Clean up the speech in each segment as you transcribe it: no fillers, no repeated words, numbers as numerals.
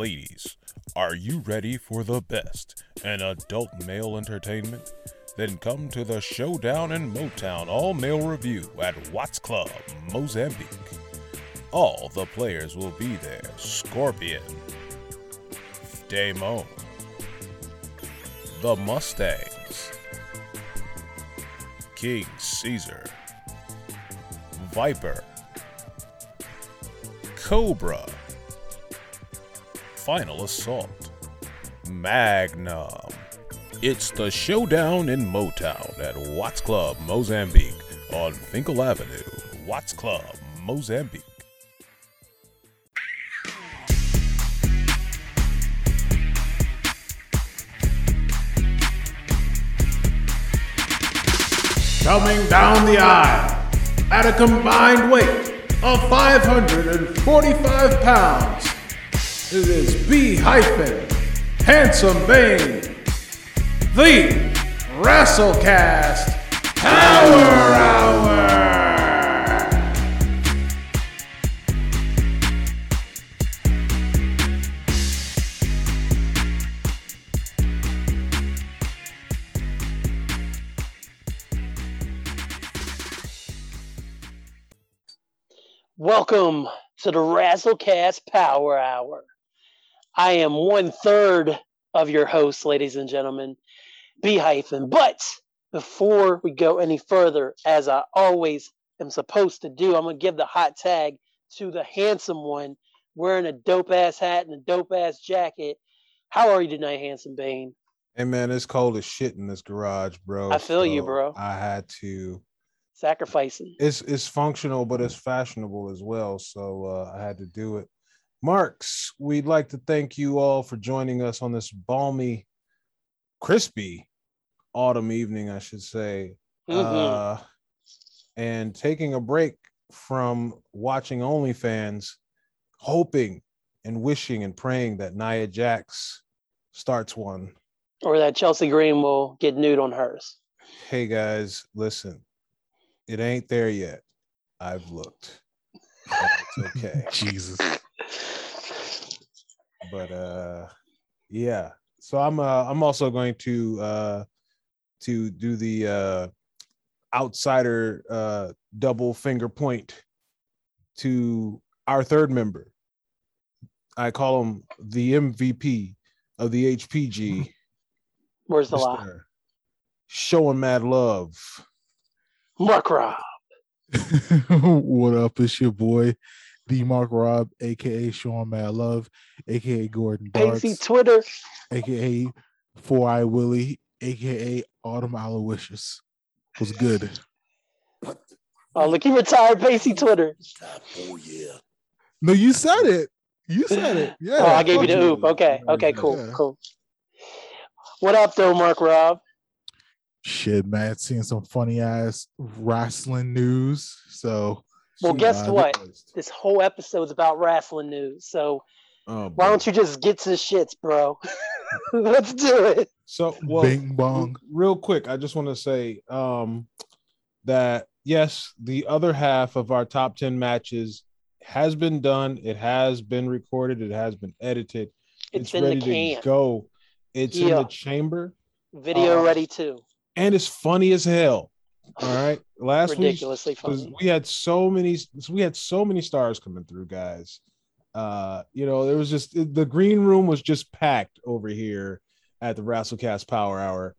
Ladies, are you ready for the best in adult male entertainment? Then come to the Showdown in Motown All-Male Review at Watts Club, Mozambique. All the players will be there. Scorpion, Damon, the Mustangs, King Caesar, Viper, Cobra, Final Assault, Magnum. It's the Showdown in Motown at Watts Club, Mozambique on Finkel Avenue, Watts Club, Mozambique. Coming down the aisle at a combined weight of 545 pounds, it is B-Handsome Bane, the Razzlecast Power Hour! Welcome to the Razzlecast Power Hour. I am 1/3 of your host, ladies and gentlemen. But before we go any further, as I always am supposed to do, I'm going to give the hot tag to the handsome one wearing a dope-ass hat and a dope-ass jacket. How are you tonight, Handsome Bane? Hey, man, it's cold as shit in this garage, bro. I feel you, bro. I had to... sacrifice it. It's functional, but it's fashionable as well, so I had to do it. Marks, we'd like to thank you all for joining us on this balmy, crispy autumn evening, I should say, and taking a break from watching OnlyFans, hoping and wishing and praying that Nia Jax starts one. Or that Chelsea Green will get nude on hers. Hey guys, listen, it ain't there yet. I've looked. It's okay. Jesus. But yeah. So I'm also going to do the outsider double finger point to our third member. I call him the MVP of the HPG. Where's the lie? Showing mad love. Mark Rob. What up? It's your boy, the Mark Rob, aka Sean Mad Love, aka Gordon Darts, AC Twitter, aka 4-Eye Willie, aka Autumn Aloysius. Was good. Oh, look, he retired Pacey Twitter. Oh yeah. No, you said it. You said it. Yeah. Oh, I gave you the oop. Okay. Okay. Cool. Yeah. Cool. What up, though, Mark Rob? Shit, man. Seeing some funny ass wrestling news. So. Well, guess what? This whole episode's about wrestling news. So why don't you just get to the shits, bro? Let's do it. So, well, bing bong. Real quick, I just want to say that, yes, the other half of our top 10 matches has been done. It has been recorded. It has been edited. It's in ready the can. To go. It's in the chamber. Video ready, too. And it's funny as hell. All right. Last week, we had so many stars coming through, guys. You know, there was just the green room was just packed over here at the Razzlecast Power Hour.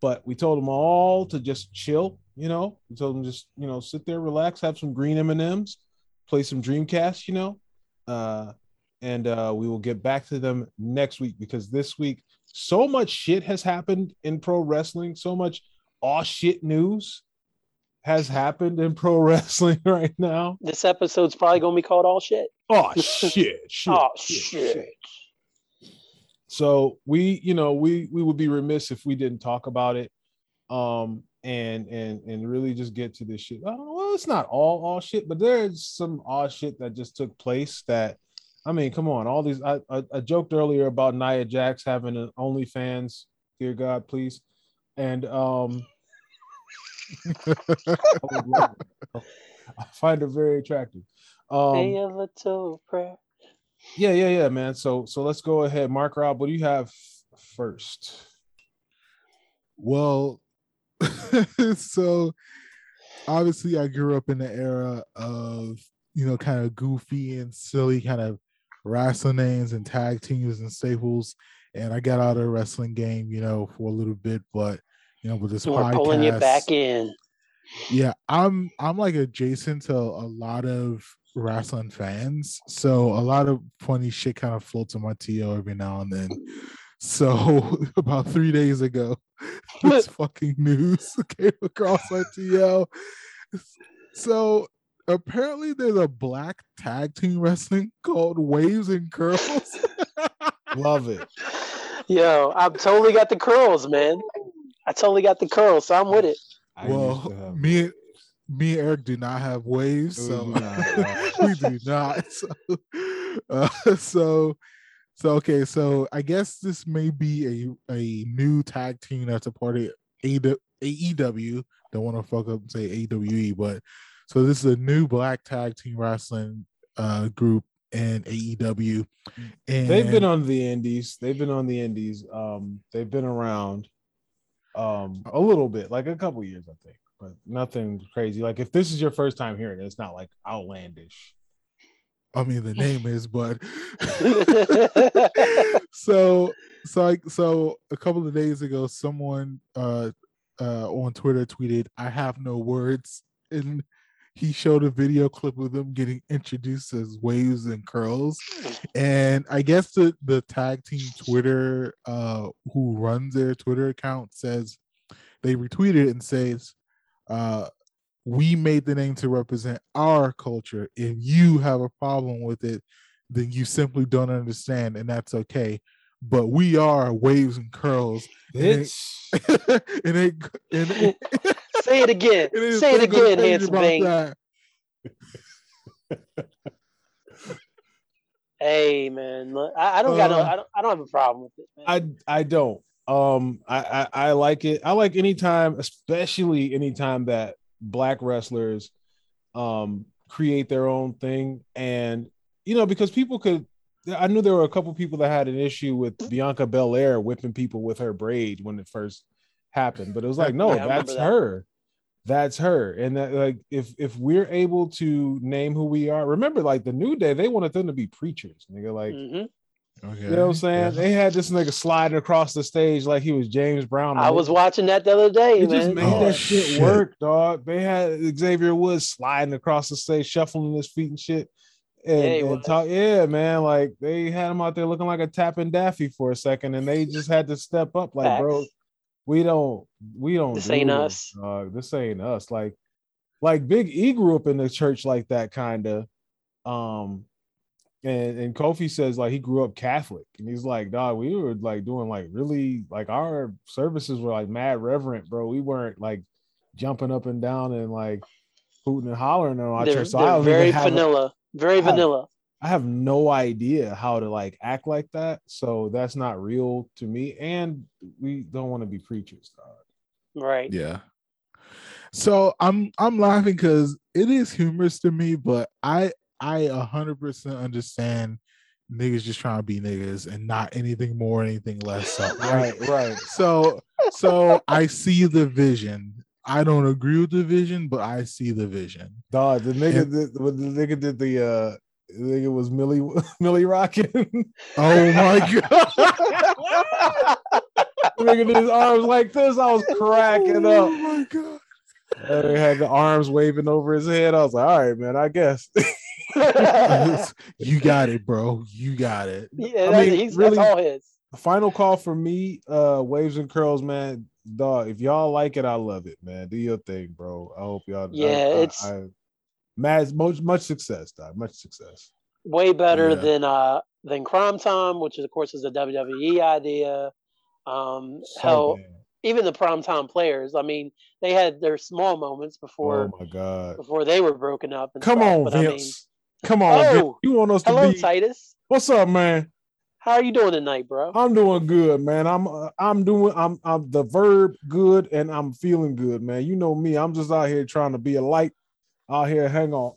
But we told them all to just chill. You know, we told them just, you know, sit there, relax, have some green M&Ms, play some Dreamcast. You know, and we will get back to them next week, because this week so much shit has happened in pro wrestling. So much. All shit news has happened in pro wrestling right now. This episode's probably gonna be called All Shit. Oh shit. Shit. So we would be remiss if we didn't talk about it. And really just get to this shit. Well, it's not all shit, but there's some all shit that just took place that, I mean, come on, all these I joked earlier about Nia Jax having an OnlyFans, dear God, please. And I find her very attractive. They ever told prayer. Yeah, man. So let's go ahead. Mark Robb, what do you have first? Well, so obviously I grew up in the era of, you know, kind of goofy and silly kind of wrestling names and tag teams and staples. And I got out of the wrestling game, you know, for a little bit, but, you know, with this podcast, we're pulling you back in. Yeah, I'm like adjacent to a lot of wrestling fans, so a lot of funny shit kind of floats on my TL every now and then. So about 3 days ago, this fucking news came across my TL. So apparently there's a black tag team wrestling called Waves and Curls. Love it. Yo, I've totally got the curls, man. I totally got the curls, so I'm with it. Well, me and Eric do not have waves, so we do not. So okay, so I guess this may be a new tag team that's a part of AEW. Don't want to fuck up and say AWE, but so this is a new black tag team wrestling group in AEW. And they've been on the indies. They've been around a little bit, like a couple years, I think, but nothing crazy. Like if this is your first time hearing it, it's not like outlandish. I mean, the name is, but so a couple of days ago, someone on Twitter tweeted, "I have no words," and he showed a video clip of them getting introduced as Waves and Curls. And I guess the tag team Twitter, who runs their Twitter account, says they retweeted and says, "We made the name to represent our culture. If you have a problem with it, then you simply don't understand, and that's okay. But we are Waves and Curls." Bitch. And say it again. Say it again, handsome man. Hey, man, I don't have a problem with it, man. I don't. I like it. I like anytime, especially anytime that black wrestlers create their own thing. And, you know, because I knew there were a couple people that had an issue with Bianca Belair whipping people with her braid when it first happened, but it was like, no, that's her. And that, like, if we're able to name who we are, remember, like the New Day, they wanted them to be preachers, nigga. Like, okay. You know what I'm saying? Yeah. They had this nigga sliding across the stage like he was James Brown. I was watching that the other day. It just made that shit work, dog. They had Xavier Woods sliding across the stage, shuffling his feet and shit. Yeah, man, like they had him out there looking like a tapping Daffy for a second, and they just had to step up, like, facts. Bro, we don't. This ain't us. This ain't us. Like Big E grew up in the church like that, kinda. And Kofi says, like, he grew up Catholic, and he's like, dog, we were like doing like really like our services were like mad reverent, bro. We weren't like jumping up and down and like hooting and hollering on our church. So Very vanilla. I have no idea how to like act like that, so that's not real to me. And we don't want to be preachers, dog. Right? Yeah. So I'm laughing because it is humorous to me, but I 100% understand niggas just trying to be niggas and not anything more, anything less. So, right. So I see the vision. I don't agree with the vision, but I see the vision. Dog, the nigga was Millie Rockin'. Oh my god! The nigga did his arms like this. I was cracking up. Oh my god! He had the arms waving over his head. I was like, all right, man, I guess. You got it, bro. You got it. Yeah, that's all his. Final call for me, Waves and Curls, man. Dog, if y'all like it, I love it, man. Do your thing, bro. I hope y'all. Much success, dog. Much success. Way better than Crime Time, which is, of course, is a WWE idea. Even the Prime Time Players. I mean, they had their small moments before. Oh my god! Before they were broken up. Come on, Vince. You want us to be? Titus. What's up, man? How are you doing tonight, bro? I'm doing good, man. I'm the verb good, and I'm feeling good, man. You know me. I'm just out here trying to be a light Oh, here, hang on.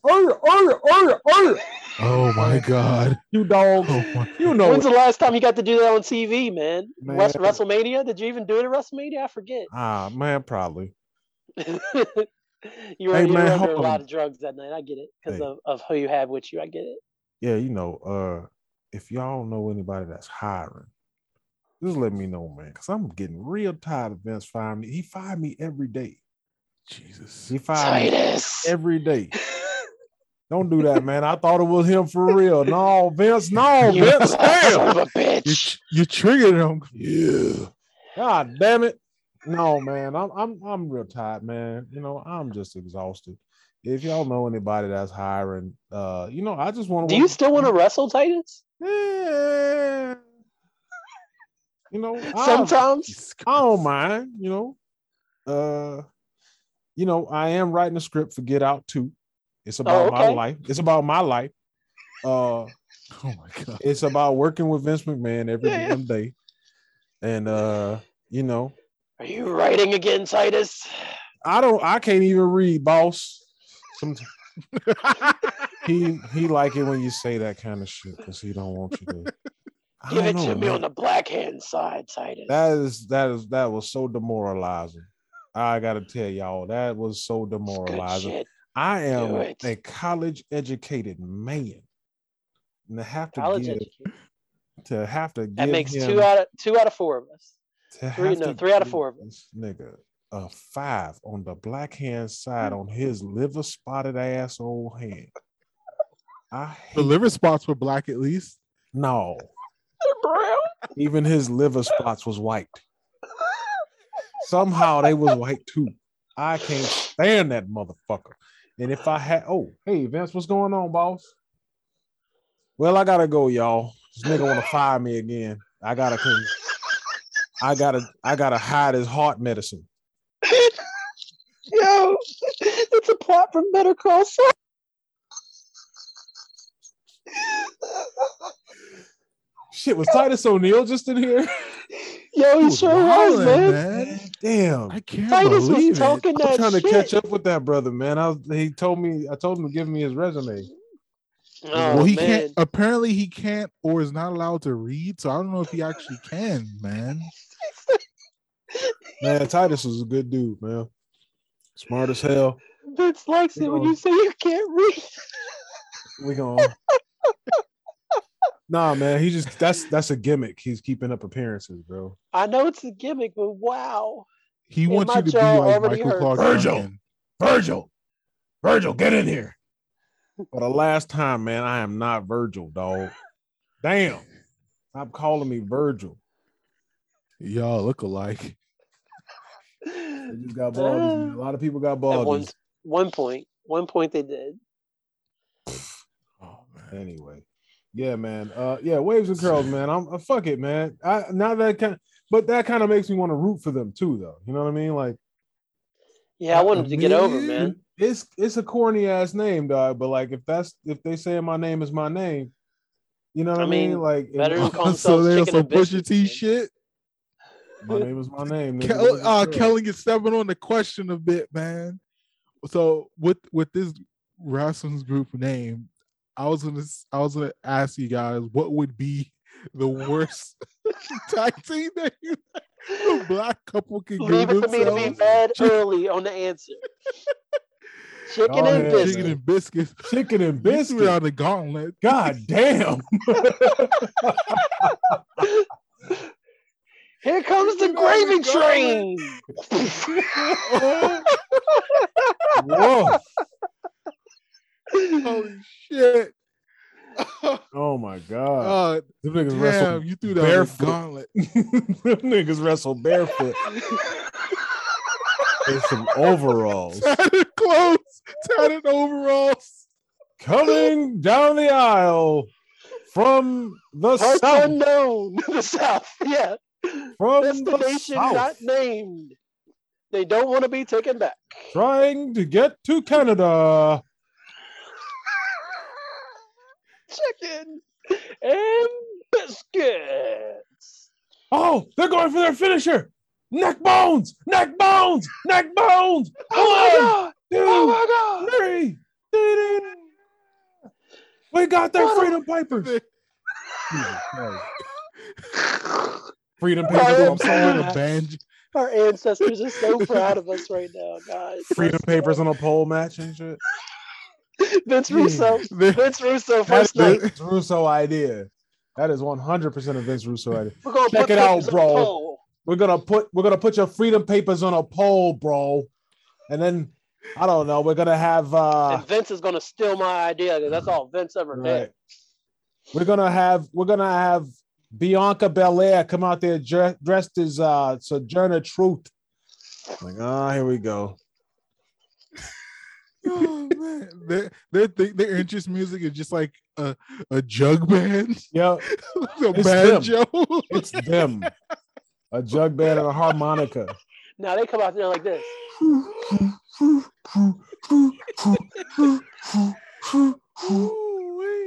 Oh my God. You dog. Oh, you know. When's the last time you got to do that on TV, man? WrestleMania? Did you even do it at WrestleMania? I forget. Ah, man, probably. you were under a lot of drugs that night. I get it. Because of who you had with you. I get it. Yeah, you know, if y'all know anybody that's hiring, just let me know, man. Because I'm getting real tired of Vince firing me. He fired me every day. Jesus. He fired Titus. Me every day. Don't do that, man. I thought it was him for real. No, Vince, Vince, damn. You triggered him. Yeah. God damn it. No, man. I'm real tired, man. You know, I'm just exhausted. If y'all know anybody that's hiring, you know, I just want to. Do you still want to wrestle, Titus? Yeah. You know, sometimes I don't mind, you know. You know, I am writing a script for Get Out 2. It's about my life. It's about my life. Oh my God. It's about working with Vince McMahon every damn day. And you know. Are you writing again, Titus? I can't even read, boss. Sometimes he like it when you say that kind of shit because he don't want you to. Give it to me on the black hand side, Titus. That was so demoralizing. I gotta tell y'all, that was so demoralizing. I am a college educated man, and to have to give that makes him, two out of four of us. Three out of four of us. Nigga, a 5 on the black hand side on his liver spotted asshole hand. The liver spots were black at least. No, they're brown. Even his liver spots was white. Somehow they was white too. I can't stand that motherfucker. And if I had, hey Vince, what's going on, boss? Well, I gotta go, y'all. This nigga wanna fire me again. I gotta hide his heart medicine. Yo, it's a plot from Better Call Saul. Shit, was Titus O'Neil just in here? Yo, he sure was, man. Damn, I can't believe it. I'm trying to catch up with that brother, man. I told him to give me his resume. Oh, well, he can't. Apparently, he can't or is not allowed to read. So I don't know if he actually can, man. Man, Titus is a good dude, man. Smart as hell. Vince likes it when you say you can't read. We gonna. Nah, man, he just that's a gimmick. He's keeping up appearances, bro. I know it's a gimmick, but wow. He wants you to be like Michael Clark. Virgil, get in here. For the last time, man, I am not Virgil, dog. Damn. Stop calling me Virgil. Y'all look alike. Just got bald. A lot of people got bald. At one point they did. Oh man. Anyway. Yeah, man. Waves and Curls, man. I'm fuck it, man. That kind of makes me want to root for them too, though. You know what I mean? Like, yeah, I wanted to get over, man. It's a corny ass name, dog. But like, if they say my name is my name, you know what I mean? Like, better than calling themselves chicken and biscuits. So there's some Pusha T shit. My name is my name. Kelly is stepping on the question a bit, man. So with this wrestling group name. I was gonna ask you guys what would be the worst tag team that the black couple can give themselves. Leave it for me to be mad early on the answer. Chicken and biscuits. Chicken and biscuits on the gauntlet. God damn! Here comes the gravy train. Whoa. Holy shit! Oh my God! Them niggas wrestle. You threw that barefoot gauntlet. Them niggas wrestle barefoot. And some overalls. Tatted clothes. Tatted overalls. Coming down the aisle from the Parts south. Unknown. The south. Yeah. From destination the south. Not named. They don't want to be taken back. Trying to get to Canada. Chicken and biscuits. Oh, they're going for their finisher. Neck bones. One, oh my God. Two, oh my God. Three. We got that Freedom Pipers. Freedom Papers. I'm sorry, the band. Our ancestors are so proud of us right now, guys. Freedom Papers on a pole match and shit. Vince Russo. Vince Russo first night. Vince Russo idea. That is 100% of Vince Russo idea. Check it out, bro. We're gonna put your Freedom Papers on a pole, bro. And then I don't know. We're gonna have. And Vince is gonna steal my idea because that's all Vince ever did. We're gonna have Bianca Belair come out there dressed as Sojourner Truth. Like, here we go. Oh man, their entrance music is just like a jug band. Yeah, it's banjo. It's them. A jug band and a harmonica. Now they come out there like this.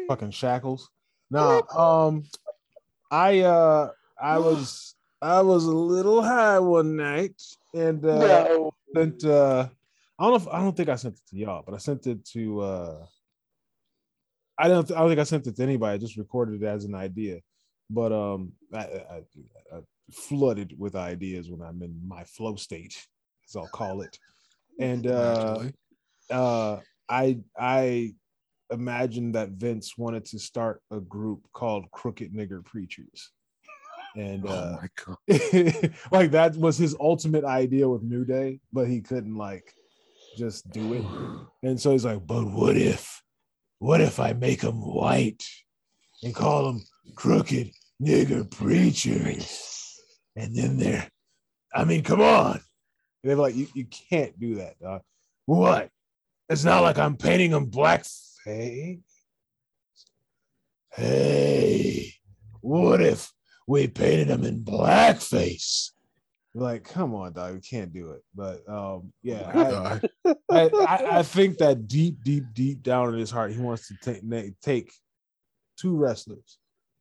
Fucking shackles. Now, I was a little high one night, and sent, I don't think I sent it to y'all, but I sent it to I don't think I sent it to anybody. I just recorded it as an idea, but I flooded with ideas when I'm in my flow state, as I'll call it, and I imagined that Vince wanted to start a group called Crooked Nigger Preachers, and oh my God. Like that was his ultimate idea with New Day, but he couldn't like just do it, and so he's like, but what if I make them white and call them Crooked Nigger Preachers, and then they're, I mean, come on. And they're like, you can't do that, dog. What? It's not like I'm painting them black. Hey, what if we painted them in blackface? Like, come on, dog, we can't do it. But yeah, I think that deep down in his heart, he wants to take two wrestlers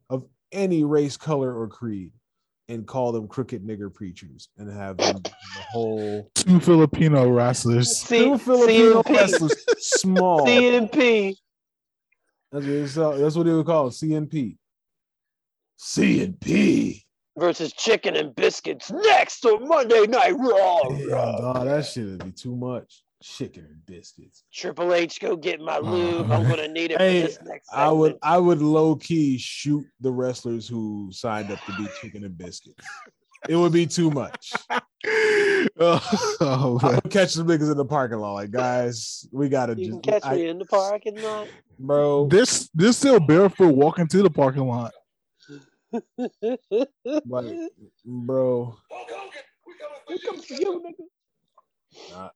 of any race, color, or creed, and call them Crooked Nigger Preachers, and have them the whole two Filipino wrestlers. Two Filipino wrestlers, small CNP. That's what they would call CNP. CNP versus Chicken and Biscuits next on Monday Night Raw. Yeah, that shit would be too much. Chicken and biscuits. Triple H, go get my lube. I'm gonna need it for this next segment. I would low key shoot the wrestlers who signed up to be Chicken and Biscuits. It would be too much. I would catch the niggas in the parking lot. Like, guys, we gotta catch me in the parking lot, bro. They're still barefoot walking to the parking lot. Like, bro. Here comes you, nigga.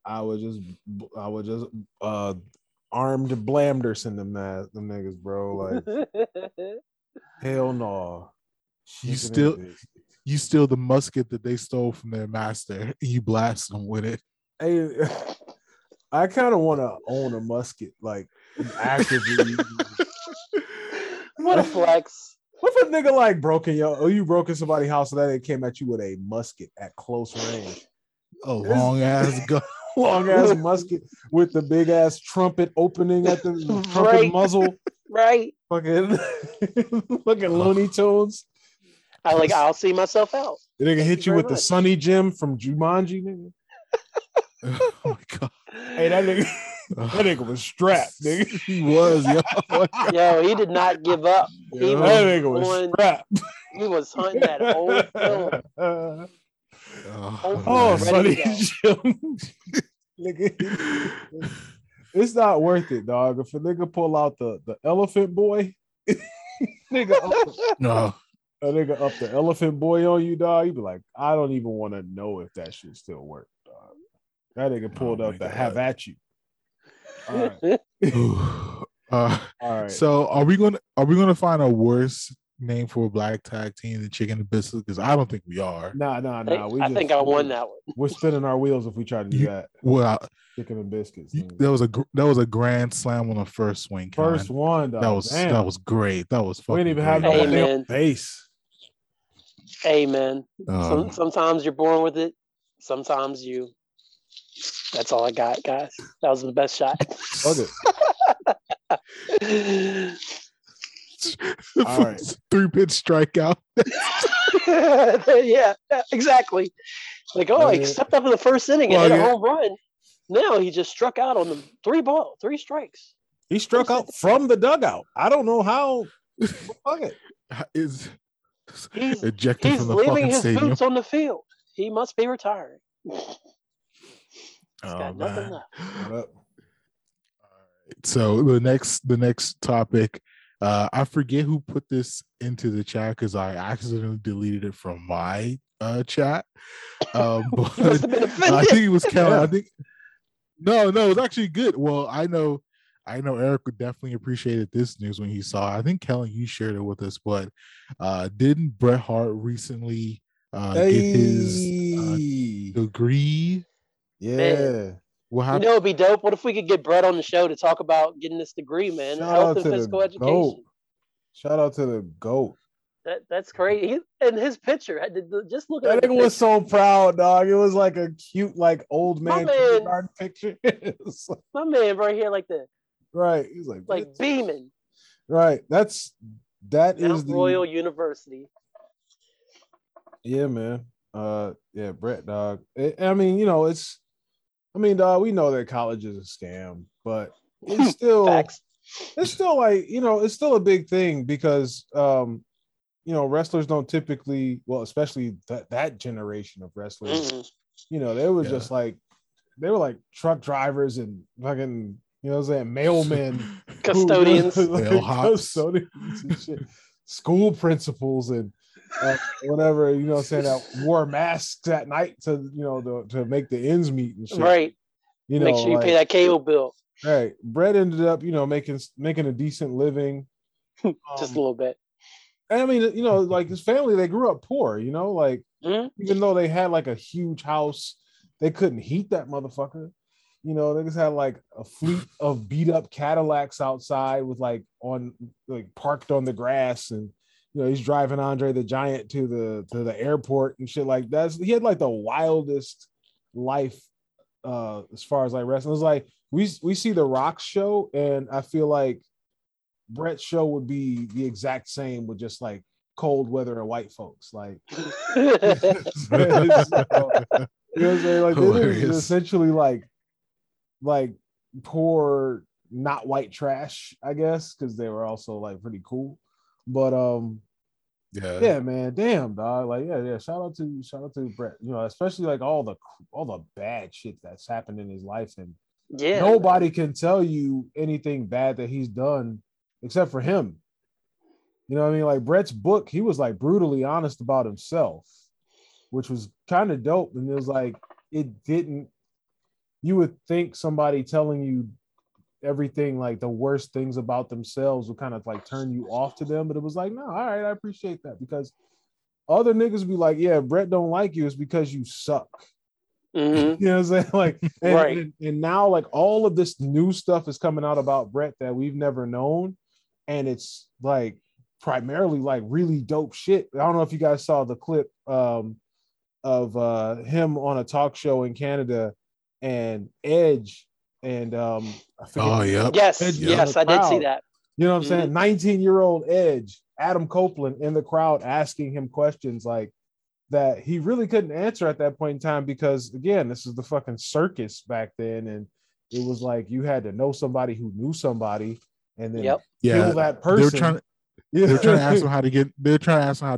I would just armed blamder send them niggas, bro. Like, hell no. You steal the musket that they stole from their master, and you blast them with it. Hey, I kind of want to own a musket, like actively. What a flex. What if a nigga like broke in somebody's house and they came at you with a musket at close range? A long ass musket with the big ass trumpet opening at the trumpet muzzle. Right. Fucking Looney Tunes. I'll see myself out. They're gonna hit you with the Sunny Jim from Jumanji, nigga. Oh my God. Hey, that nigga was strapped, nigga. He was, yo. Yo, he did not give up. That nigga was strapped. He was hunting that whole film. Oh, Sunny Jim. It's not worth it, dog. If a nigga pull out the elephant boy, nigga up the elephant boy on you, dog, you be like, I don't even want to know if that shit still worked, dog. That nigga pulled up the have at you. All right. All right. So are we gonna find a worse name for a black tag team than Chicken and Biscuits? Because I don't think we are. Nah. I think I won that one. We're spinning our wheels if we try to do that. Well, Chicken and Biscuits. That was a grand slam on the first swing. First one, dog. That was great. That was fucking. We didn't even have no damn base. Amen. Sometimes you're born with it. Sometimes you. That's all I got, guys. That was the best shot. Fuck it. All right. Three-pin strikeout. Yeah, exactly. Like, oh, he stepped up in the first inning and hit a home run. Now he just struck out on the three strikes. He struck out from the dugout. I don't know how. Fuck it. He's ejected from the leaving his stadium. Boots on the field. He must be retiring. He's got nothing left. So the next topic, I forget who put this into the chat because I accidentally deleted it from my chat. But I think it was Cal. Yeah. No, it was actually good. Well, I know Eric would definitely appreciated this news when he saw it. I think, Kellen, you shared it with us, but didn't Bret Hart recently get his degree? Yeah. Man. You know, it'd be dope. What if we could get Bret on the show to talk about getting this degree, man? Health and physical education. GOAT. Shout out to the GOAT. That's crazy. And his picture, just look at that. That nigga was so proud, dog. It was like a cute, like old man picture. Like, my man right here, like the right. He's like beaming. Right. That is the Royal University. Yeah, man. Yeah, Bret, dog. I mean, dog. We know that college is a scam, but it's still, it's still a big thing because. You know, wrestlers don't typically, well, especially that generation of wrestlers, you know, they were just like, they were like truck drivers and fucking, you know what I'm saying, mailmen, custodians, custodians and shit, school principals and whatever, you know what I'm saying, that wore masks at night to, you know, to make the ends meet and shit. Right. You know, make sure you pay that cable bill. Right. Bret ended up, you know, making a decent living. Just a little bit. I mean, you know, like his family, they grew up poor, you know, like even though they had like a huge house, they couldn't heat that motherfucker. You know, they just had like a fleet of beat up Cadillacs outside with like parked on the grass. And, you know, he's driving Andre the Giant to the airport and shit like that. He had like the wildest life as far as like wrestling. It was like we see The Rock's show and I feel like Bret's show would be the exact same with just like cold weather and white folks. Like, this is essentially like poor, not white trash, I guess, because they were also like pretty cool. But yeah, man, damn dog. Like, yeah. Shout out to Bret. You know, especially like all the bad shit that's happened in his life, and nobody can tell you anything bad that he's done. Except for him. You know what I mean? Like Bret's book, he was like brutally honest about himself, which was kind of dope. And it was like, you would think somebody telling you everything, like the worst things about themselves would kind of like turn you off to them. But it was like, no, all right, I appreciate that. Because other niggas be like, yeah, Bret don't like you. It's because you suck. Mm-hmm. You know what I'm saying? Like, and now like all of this new stuff is coming out about Bret that we've never known. And it's like primarily like really dope shit. I don't know if you guys saw the clip of him on a talk show in Canada and Edge and I did see that. You know what I'm saying? 19-year-old Edge, Adam Copeland in the crowd asking him questions like that he really couldn't answer at that point in time because again, this is the fucking circus back then, and it was like you had to know somebody who knew somebody. And then kill that person. They're trying to ask them how to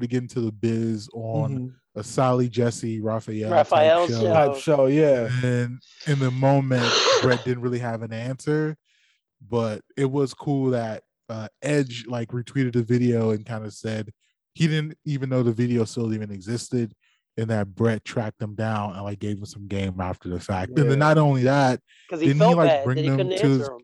get into the biz on a Sally Jesse Raphael type show. Yeah. And in the moment, Bret didn't really have an answer, but it was cool that Edge like retweeted the video and kind of said he didn't even know the video still even existed, and that Bret tracked him down and like gave him some game after the fact. Yeah. And then not only that, because he felt bad that he couldn't answer him.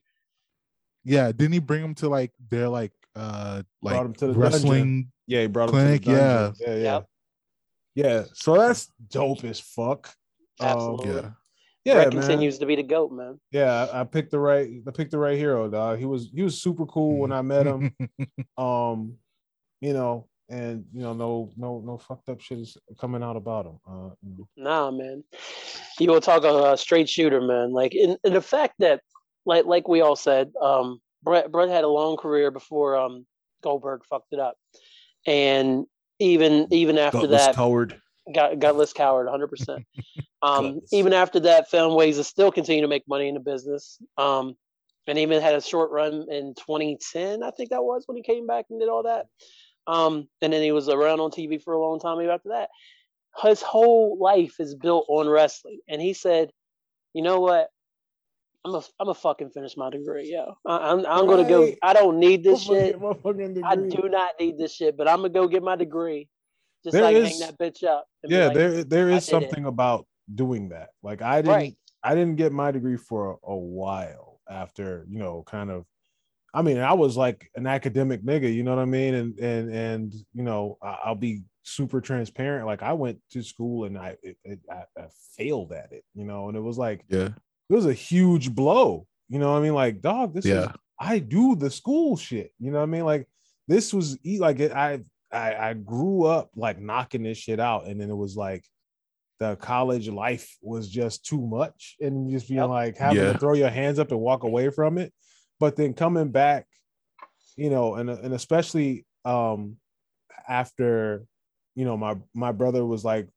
Yeah, didn't he bring him to like their like to the wrestling? Yeah, he brought him clinic. To the dungeon. Yeah. So that's dope as fuck. Absolutely. Bret continues to be the GOAT, man. Yeah, I picked the right hero, dog. He was super cool when I met him. You know, and you know, no fucked up shit is coming out about him. Nah, man. You will talk a straight shooter, man. Like in the fact that. Like we all said, Bret had a long career before Goldberg fucked it up, and even after Gutless that, coward. Gutless coward, 100%. Even after that film, Waves is still continue to make money in the business. And even had a short run in 2010, I think that was when he came back and did all that. And then he was around on TV for a long time even after that. His whole life is built on wrestling, and he said, "You know what? I'm a fucking finish my degree, yo. I'm gonna go. I don't need this shit. I do not need this shit, but I'm gonna go get my degree. Just like hang that bitch up. Yeah, like, there is something about doing that. Like I didn't get my degree for a while after, you know, kind of. I mean, I was like an academic nigga, you know what I mean? And you know, I'll be super transparent. Like I went to school and I failed at it, you know, and it was like, yeah, it was a huge blow. You know what I mean? Like, dog, this is, I do the school shit. You know what I mean? Like this was like, I grew up like knocking this shit out. And then it was like, the college life was just too much. And just being like, having to throw your hands up and walk away from it. But then coming back, you know, and especially after, you know, my brother was like,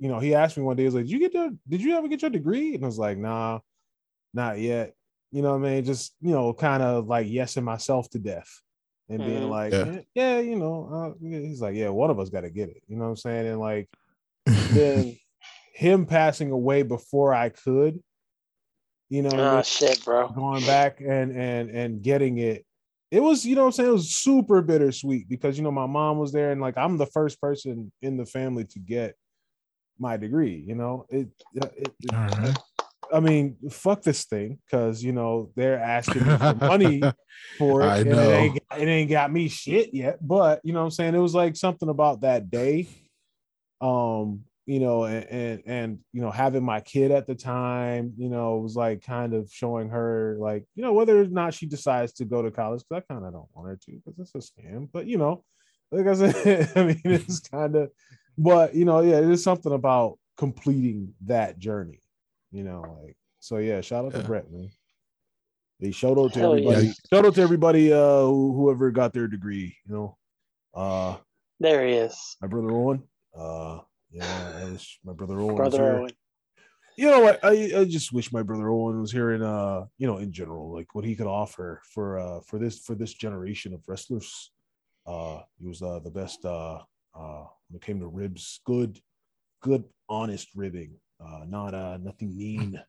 you know, he asked me one day, he was like, did you ever get your degree? And I was like, nah, not yet. You know what I mean? Just, you know, kind of like yesing myself to death and being like, yeah, you know, he's like, yeah, one of us got to get it. You know what I'm saying? And like, then him passing away before I could, you know, shit, bro. Going back and getting it. It was, you know what I'm saying? It was super bittersweet because, you know, my mom was there and like, I'm the first person in the family to get my degree, you know, it I mean, fuck this thing. Cause you know, they're asking me for money for it. It ain't got me shit yet, but you know what I'm saying? It was like something about that day. You know, and you know, having my kid at the time, you know, it was like kind of showing her, like, you know, whether or not she decides to go to college, because I kind of don't want her to, because it's a scam. But you know, like I said, I mean, it's kind of, but you know, yeah, it is something about completing that journey, you know, like so. Yeah, shout out to Bret, man. They shout out to everybody. Yeah. Shout out to everybody, whoever got their degree, you know. There he is, my brother Owen. Yeah, I wish my brother Owen was here. You know what? I just wish my brother Owen was here, in you know, in general, like what he could offer for this generation of wrestlers. He was the best when it came to ribs, good honest ribbing, not nothing mean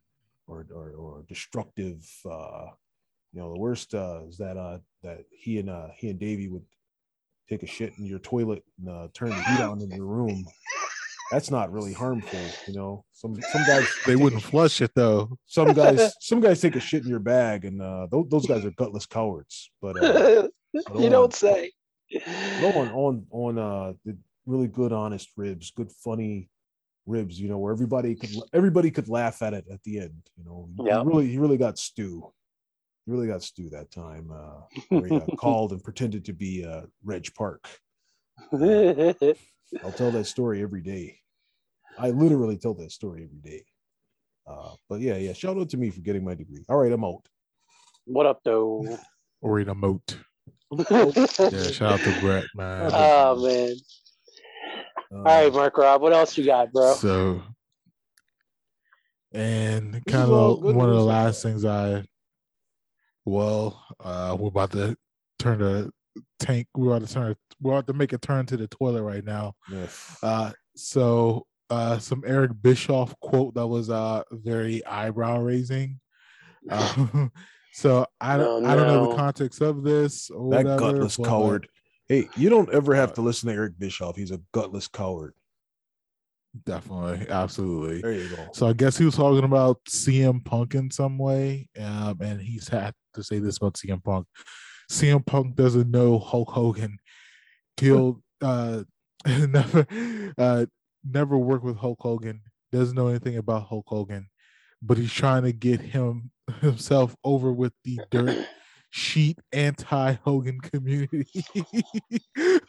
or destructive. You know, the worst is that he and Davey would take a shit in your toilet and turn the heat on in your room. That's not really harmful, you know. Some guys, they wouldn't flush it though. Some guys take a shit in your bag, and those guys are gutless cowards. But you don't say. On the really good, honest ribs, good funny ribs. You know, where everybody could laugh at it at the end. You know, he really got Stu. He really got Stu that time. Where he got called and pretended to be Reg Park. I'll tell that story every day. I literally tell that story every day. But yeah. Shout out to me for getting my degree. All right, I'm out. What up, though? Or in a moat. Yeah, shout out to Bret, man. Oh, man. All right, Mark Rob, what else you got, bro? So, and kind of one of the last things we're about to turn to tank. We're about to make a turn to the toilet right now. Yes. So some Eric Bischoff quote that was very eyebrow raising. So I don't know the context of this. Or that whatever, gutless coward. Hey, you don't ever have to listen to Eric Bischoff. He's a gutless coward. Definitely, absolutely. There you go. So I guess he was talking about CM Punk in some way, and he's had to say this about CM Punk. CM Punk doesn't know Hulk Hogan. Killed, never worked with Hulk Hogan. Doesn't know anything about Hulk Hogan, but he's trying to get himself over with the dirt sheet anti-Hogan community.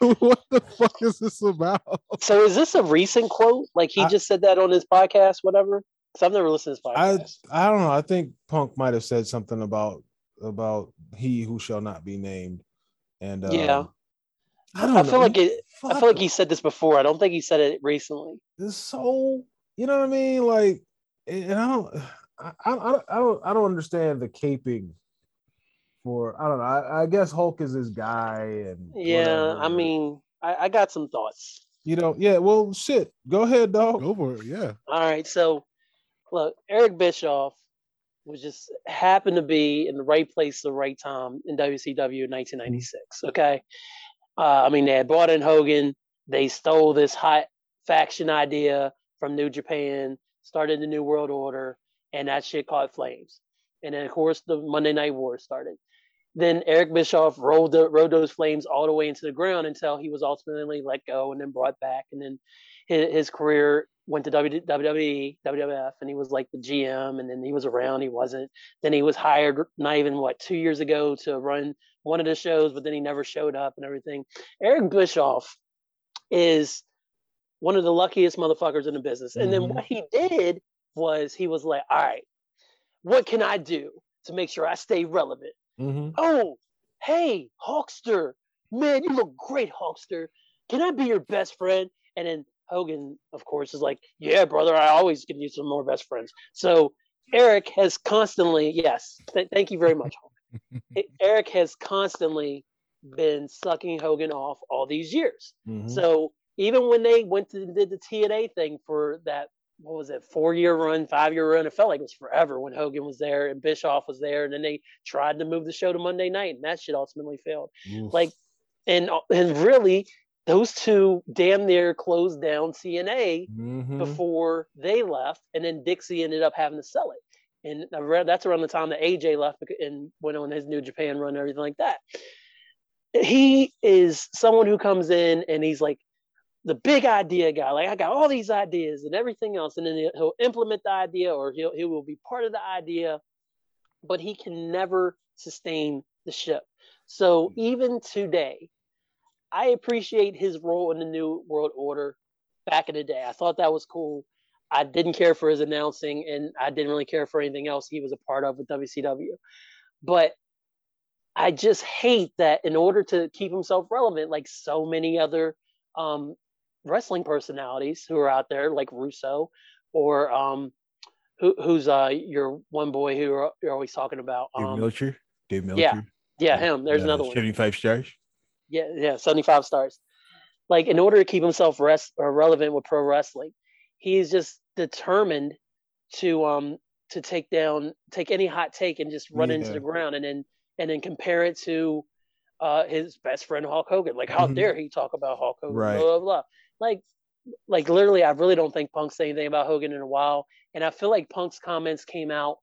What the fuck is this about? So is this a recent quote? Like he just said that on his podcast, whatever? Because I've never listened to his podcast. I don't know. I think Punk might have said something about about he who shall not be named. And yeah, I feel like he said this before. I don't think he said it recently. It's so, you know what I mean? Like, and I don't understand the caping for, I don't know. I guess Hulk is his guy. And yeah, whatever. I mean, I got some thoughts. You know, yeah, well, shit. Go ahead, dog. Go for it, yeah. All right, so, look, Eric Bischoff was just happened to be in the right place at the right time in WCW in 1996, okay? I mean, they had brought in Hogan. They stole this hot faction idea from New Japan, started the New World Order, and that shit caught flames. And then, of course, the Monday Night War started. Then Eric Bischoff rode those flames all the way into the ground until he was ultimately let go and then brought back. And then his career went to WWE, WWF, and he was like the GM, and then he was around, he wasn't. Then he was hired not even, 2 years ago to run one of the shows, but then he never showed up and everything. Eric Bischoff is one of the luckiest motherfuckers in the business. And then what he did was he was like, all right, what can I do to make sure I stay relevant? Mm-hmm. Oh, hey, Hulkster, man, you look great, Hulkster. Can I be your best friend? And then Hogan, of course, is like, yeah, brother, I always can use some more best friends. So Eric has constantly, yes, thank you very much, Hulk. Eric has constantly been sucking Hogan off all these years. Mm-hmm. So even when they went to did the TNA thing for that, what was it, 5-year run? It felt like it was forever when Hogan was there and Bischoff was there. And then they tried to move the show to Monday night, and that shit ultimately failed. Oof. And really, those two damn near closed down TNA before they left. And then Dixie ended up having to sell it. And that's around the time that AJ left and went on his New Japan run and everything like that. He is someone who comes in and he's like, the big idea guy, like I got all these ideas and everything else. And then he'll implement the idea or he will be part of the idea, but he can never sustain the ship. So even today, I appreciate his role in the New World Order back in the day. I thought that was cool. I didn't care for his announcing and I didn't really care for anything else he was a part of with WCW. But I just hate that in order to keep himself relevant, like so many other wrestling personalities who are out there like Russo or who's your one boy who you're always talking about, Dave Melcher. Yeah him. There's another one. 75 stars. Yeah 75 stars. Like in order to keep himself relevant with pro wrestling, he's just determined to take any hot take and just run into the ground and then compare it to his best friend Hulk Hogan. Like, how dare he talk about Hulk Hogan? Right. Blah blah blah. Like literally, I really don't think Punk said anything about Hogan in a while, and I feel like Punk's comments came out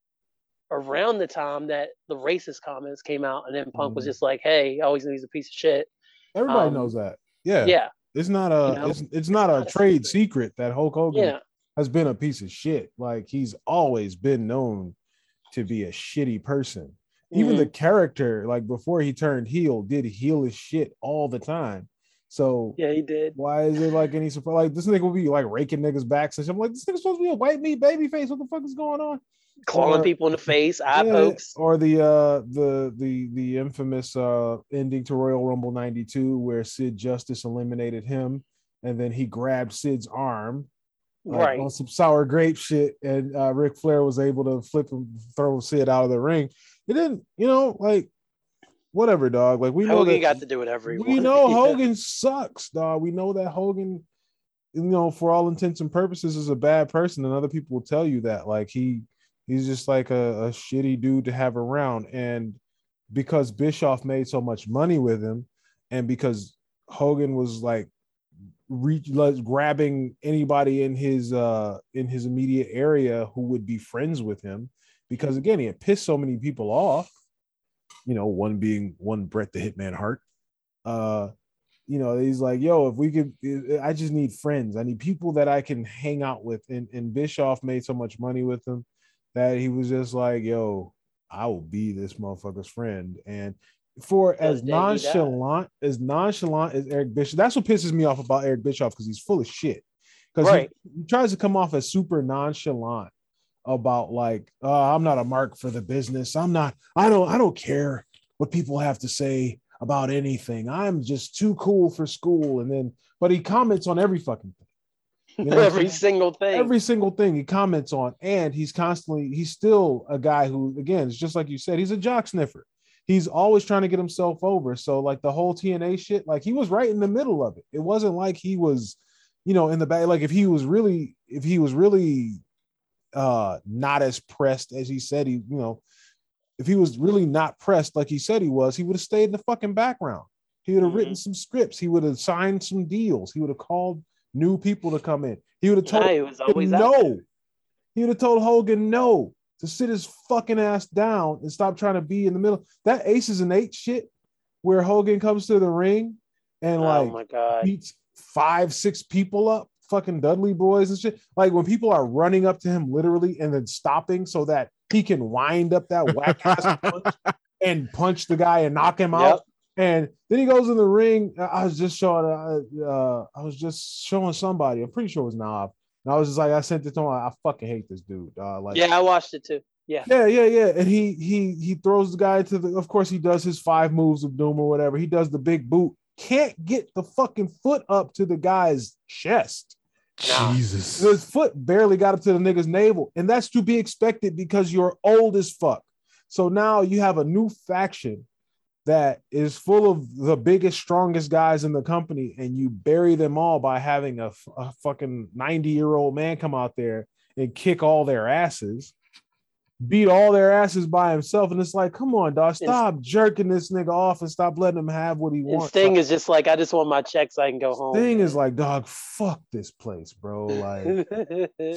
around the time that the racist comments came out, and then Punk was just like, "Hey, I always knew he's a piece of shit." Everybody knows that. Yeah. It's not a trade secret that Hulk Hogan has been a piece of shit. Like he's always been known to be a shitty person. Even the character, like before he turned heel, did heelish shit all the time. So yeah, he did. Why is it like any surprise? Like this nigga will be like raking niggas' backs and shit. I'm like, this nigga's supposed to be a white meat baby face. What the fuck is going on? Clawing people in the face, eye pokes. Or the infamous ending to Royal Rumble 92 where Sid Justice eliminated him and then he grabbed Sid's arm. Right. On some sour grape shit, and Ric Flair was able to flip and throw Sid out of the ring. It didn't, whatever, dog. Like we know Hogan got to do whatever he wanted. We know Hogan sucks, dog. We know that Hogan, for all intents and purposes, is a bad person, and other people will tell you that. Like he's just like a shitty dude to have around. And because Bischoff made so much money with him, and because Hogan was like grabbing anybody in his immediate area who would be friends with him, because again he had pissed so many people off, one being Bret the Hitman Hart. He's like, yo, if we could, I just need friends, I need people that I can hang out with, and Bischoff made so much money with him that he was just like, yo, I will be this motherfucker's friend. And for as nonchalant as Eric Bischoff, that's what pisses me off about Eric Bischoff, because he's full of shit. Because he tries to come off as super nonchalant about like, I'm not a mark for the business. I don't care what people have to say about anything. I'm just too cool for school. And then, but he comments on every fucking thing. You know, every single thing he comments on. And he's still a guy who, again, it's just like you said, he's a jock sniffer. He's always trying to get himself over. So like the whole TNA shit, like he was right in the middle of it. It wasn't like he was, you know, in the back. Like if he was really not as pressed as he said he, you know, if he was really not pressed like he said he was, he would have stayed in the fucking background. He would have written some scripts. He would have signed some deals. He would have called new people to come in. He would have told Hogan no. He would have told Hogan no, to sit his fucking ass down and stop trying to be in the middle. That Aces and Eight shit where Hogan comes to the ring and beats 5-6 people up, fucking Dudley Boys and shit. Like when people are running up to him literally and then stopping so that he can wind up that whack ass punch and punch the guy and knock him out. And then he goes in the ring. I was just showing somebody. I'm pretty sure it was Nav. And I was just like, I sent it to him. I fucking hate this dude. I watched it too. Yeah. And he throws the guy to the. Of course, he does his 5 moves of doom or whatever. He does the big boot. Can't get the fucking foot up to the guy's chest. Jesus, his foot barely got up to the nigga's navel, and that's to be expected because you're old as fuck. So now you have a new faction that is full of the biggest, strongest guys in the company, and you bury them all by having a fucking 90-year-old man come out there and kick all their asses, beat all their asses by himself. And it's like, come on, dog, stop jerking this nigga off and stop letting him have what he wants. Sting is just like, I just want my checks, I can go home. Sting is like, dog, fuck this place, bro. Like,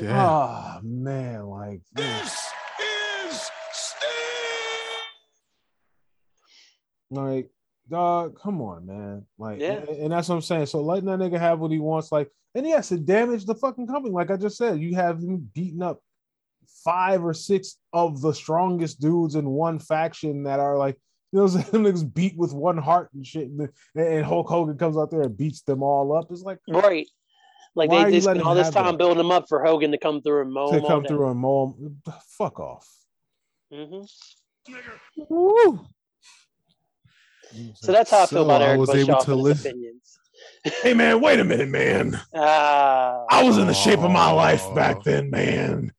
ah, oh, man, like this. Like, dog, come on, man. Like, and that's what I'm saying. So letting that nigga have what he wants, like, and yes, it damaged the fucking company. Like I just said, you have him beating up 5 or 6 of the strongest dudes in one faction that are like, you know, them niggas beat with one heart and shit. And Hulk Hogan comes out there and beats them all up. It's like, right. Like they spent all this time building them up for Hogan to come through and mow them. To come through and mow them. Fuck off. Mm-hmm. Woo. So that's how I feel about Eric Bischoff's opinions. Hey man, wait a minute, man. I was in the shape of my life back then, man.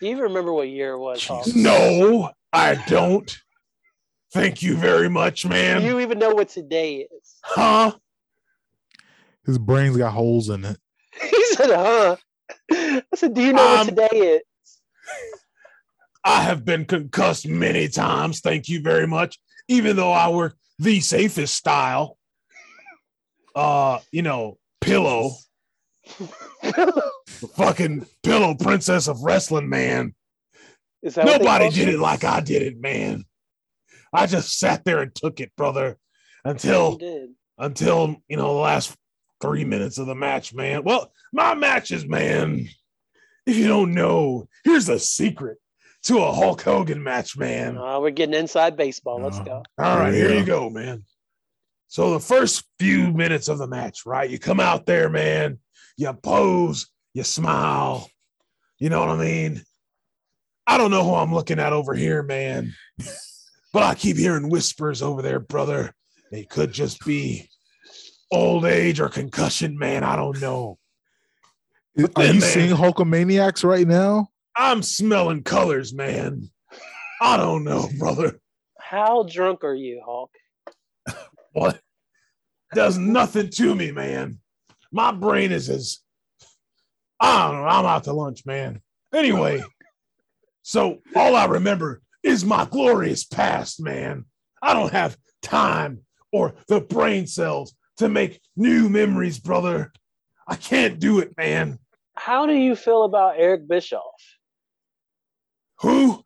Do you even remember what year it was? Hulk? No, I don't. Thank you very much, man. Do you even know what today is? Huh? His brain's got holes in it. He said, huh? I said, do you know what today is? I have been concussed many times. Thank you very much. Even though I work the safest style, you know, pillow, fucking pillow princess of wrestling, man. Nobody did it like I did it, man. I just sat there and took it, brother, until you know the last 3 minutes of the match, man. Well, my matches, man. If you don't know, here's the secret to a Hulk Hogan match, man. We're getting inside baseball. Let's go. All right, here you go, man. So the first few minutes of the match, right? You come out there, man. You pose. You smile. You know what I mean? I don't know who I'm looking at over here, man. But I keep hearing whispers over there, brother. They could just be old age or concussion, man. I don't know. Are you seeing Hulkamaniacs right now? I'm smelling colors, man. I don't know, brother. How drunk are you, Hulk? What? Does nothing to me, man. My brain is as... I don't know. I'm out to lunch, man. Anyway, so all I remember is my glorious past, man. I don't have time or the brain cells to make new memories, brother. I can't do it, man. How do you feel about Eric Bischoff? Who?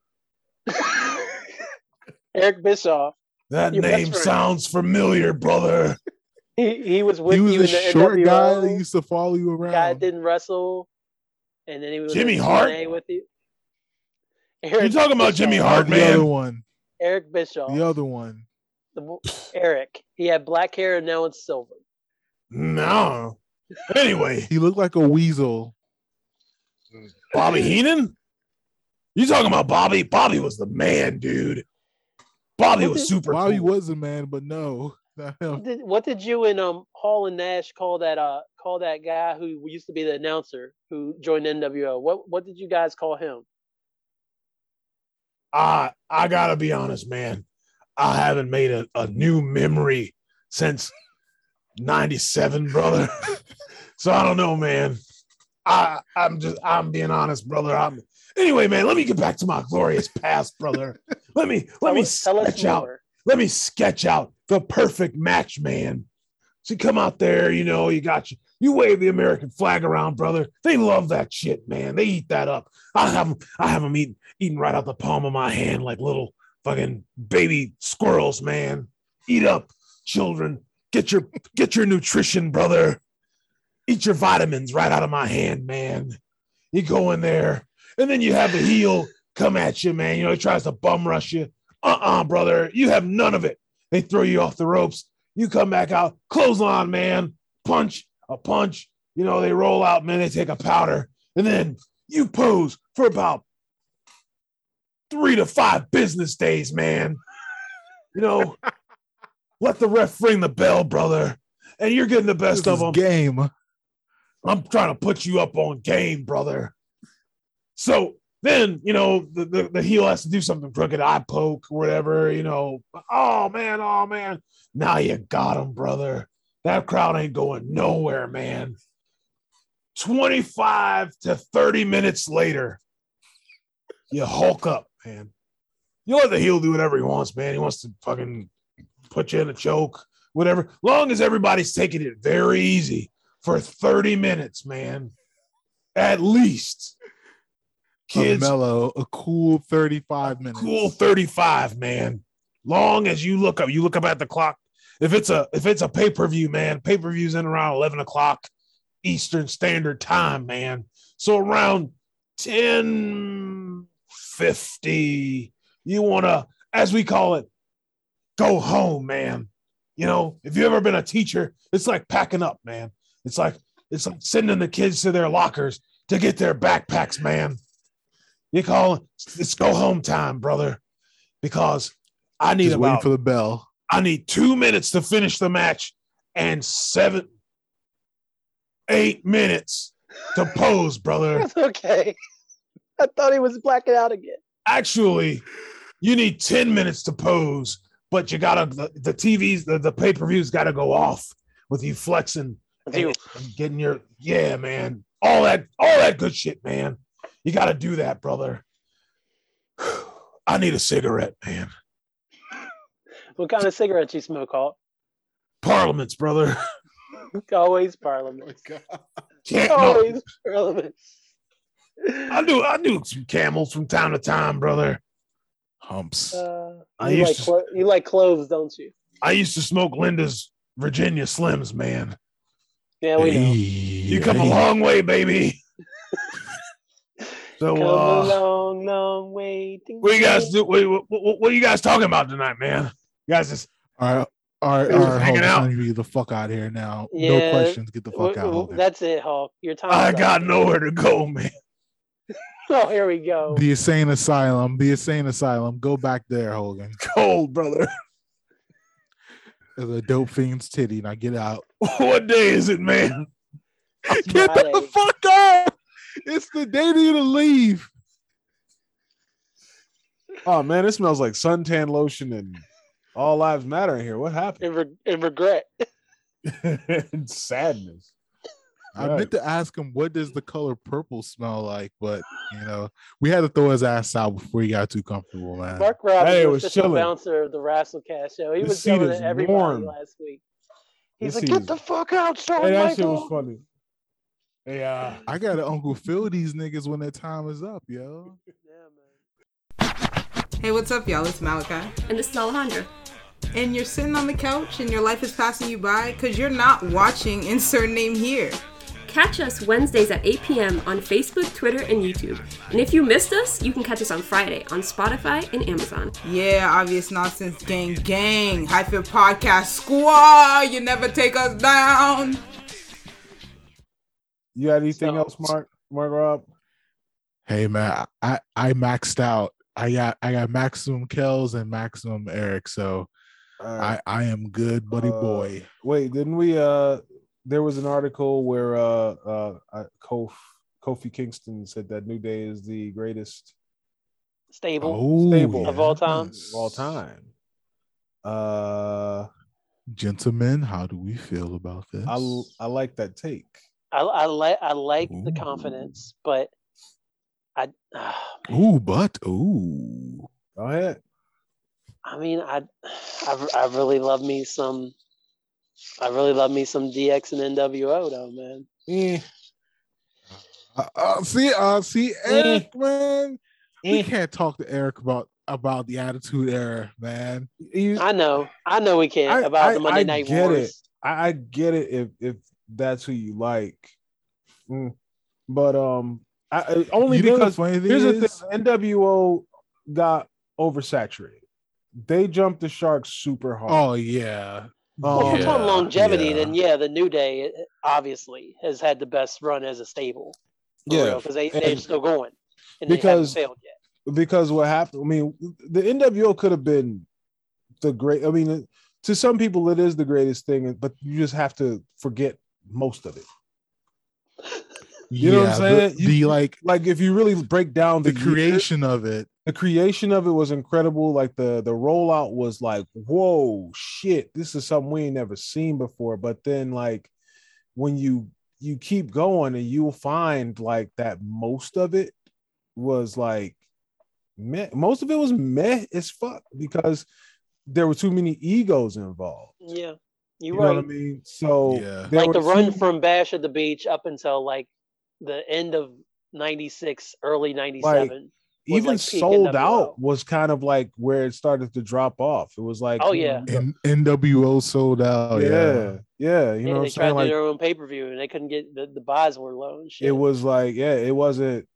Eric Bischoff. That name sounds familiar, brother. He was with you in the short NWO guy that used to follow you around. Guy didn't wrestle, and then he was Jimmy Hart with you. You're talking about Jimmy Hart, man. The other one. Eric Bischoff. The other one. Eric. He had black hair and now it's silver. No. Anyway, he looked like a weasel. Bobby Heenan. You talking about Bobby? Bobby was the man, dude. Bobby was super cool. Bobby was a man, but no. What did you and Hall and Nash call that guy who used to be the announcer who joined NWO? What did you guys call him? I gotta be honest, man. I haven't made a new memory since 97, brother. So I don't know, man. I'm being honest, brother. Anyway, man, let me get back to my glorious past, brother. Let me sketch out the perfect match, man. So you come out there, you know, you wave the American flag around, brother. They love that shit, man. They eat that up. I have them eating right out the palm of my hand like little fucking baby squirrels, man. Eat up, children. Get your nutrition, brother. Eat your vitamins right out of my hand, man. You go in there. And then you have the heel come at you, man. You know, he tries to bum rush you. Uh-uh, brother. You have none of it. They throw you off the ropes. You come back out. Clothesline, man. Punch. You know, they roll out, man. They take a powder. And then you pose for about 3 to 5 business days, man. You know, let the ref ring the bell, brother. And you're getting the best of them. Game. I'm trying to put you up on game, brother. So then, you know, the heel has to do something crooked, eye poke, whatever, you know. Oh, man. Now you got him, brother. That crowd ain't going nowhere, man. 25 to 30 minutes later, you Hulk up, man. You let the heel do whatever he wants, man. He wants to fucking put you in a choke, whatever. Long as everybody's taking it very easy for 30 minutes, man. At least. Kids, a cool 35 minutes. Cool 35, man. Long as you look up at the clock. If it's a pay-per-view, man, pay-per-view's in around 11 o'clock Eastern Standard Time, man. So around 10:50, you want to, as we call it, go home, man. You know, if you've ever been a teacher, it's like packing up, man. It's like sending the kids to their lockers to get their backpacks, man. You call it, it's go home time, brother, because I need waiting for the bell. I need 2 minutes to finish the match and 8 minutes to pose, brother. That's okay. I thought he was blacking out again. Actually, you need 10 minutes to pose, but you gotta the TVs, the pay-per-views gotta go off with you flexing and getting your man. All that good shit, man. You got to do that, brother. I need a cigarette, man. What kind of cigarette you smoke, Hulk? Parliaments, brother. Always Parliaments. Always Parliaments. I do some Camels from time to time, brother. Humps. You like cloves, don't you? I used to smoke Linda's Virginia Slims, man. Yeah, we know. You come a long way, baby. So, long way. What you guys do? What are you guys talking about tonight, man? You guys just all right, hanging out. Get the fuck out of here now. Yeah, no questions. Get the fuck out. That's it, Hulk. Your time. I got nowhere to go, man. Oh, here we go. The insane asylum. Go back there, Hogan. Cold, brother. The dope fiend's titty. Now get out. What day is it, man? Get the fuck out. It's the day to leave. Oh, man, it smells like suntan lotion and All Lives Matter in here. What happened? And regret. And sadness. I meant to ask him, what does the color purple smell like? But, you know, we had to throw his ass out before he got too comfortable, man. Mark Robbins was just chilling. The bouncer of the Razzlecast show. He was telling everybody last week. He's like, get the fuck out, Shawn Michaels. That shit was funny. Yeah, I gotta Uncle Phil these niggas when their time is up, yo. Yeah, man. Hey, what's up, y'all? It's Malachi. And it's Alejandra. And you're sitting on the couch and your life is passing you by because you're not watching Insert Name Here. Catch us Wednesdays at 8 p.m. on Facebook, Twitter, and YouTube. And if you missed us, you can catch us on Friday on Spotify and Amazon. Yeah, Obvious Nonsense Gang Hyphen Podcast Squad. You never take us down. You got anything else, Mark Rob? hey man, I maxed out. I got maximum Kells and maximum Eric, so right. I am good, buddy boy. Wait, didn't we? There was an article where Kofi Kingston said that New Day is the greatest stable of all time. Of all time. Gentlemen, how do we feel about this? I like that take. I like the confidence, but go ahead. I mean, I really love me some DX and NWO though, man. See Eric, man. We can't talk to Eric about the Attitude Era, man. I know we can't about the Monday Night Wars. I get it if that's who you like, but only because here's the thing: NWO got oversaturated. They jumped the shark super hard. Oh yeah. Well, if we're talking longevity, then the New Day obviously has had the best run as a stable. Yeah, because they're still going, and they haven't failed yet. Because what happened, I mean, the NWO could have been the great. I mean, to some people, it is the greatest thing, but you just have to forget most of it. You know what I'm saying? Like if you really break down the creation of it, the creation of it was incredible. Like the rollout was like, whoa, shit, this is something we ain't never seen before. But then, like, when you keep going, and you'll find like that most of it was like. Meh. Most of it was meh as fuck because there were too many egos involved. Yeah, you right. Know what I mean? So like the run from Bash at the Beach up until like the end of 96, early 97. Like, even like Sold Out was kind of like where it started to drop off. It was like, NWO Sold Out. Yeah. You know what I'm saying? They tried to do their own pay-per-view and they couldn't get the buys were low and shit. It was like, it wasn't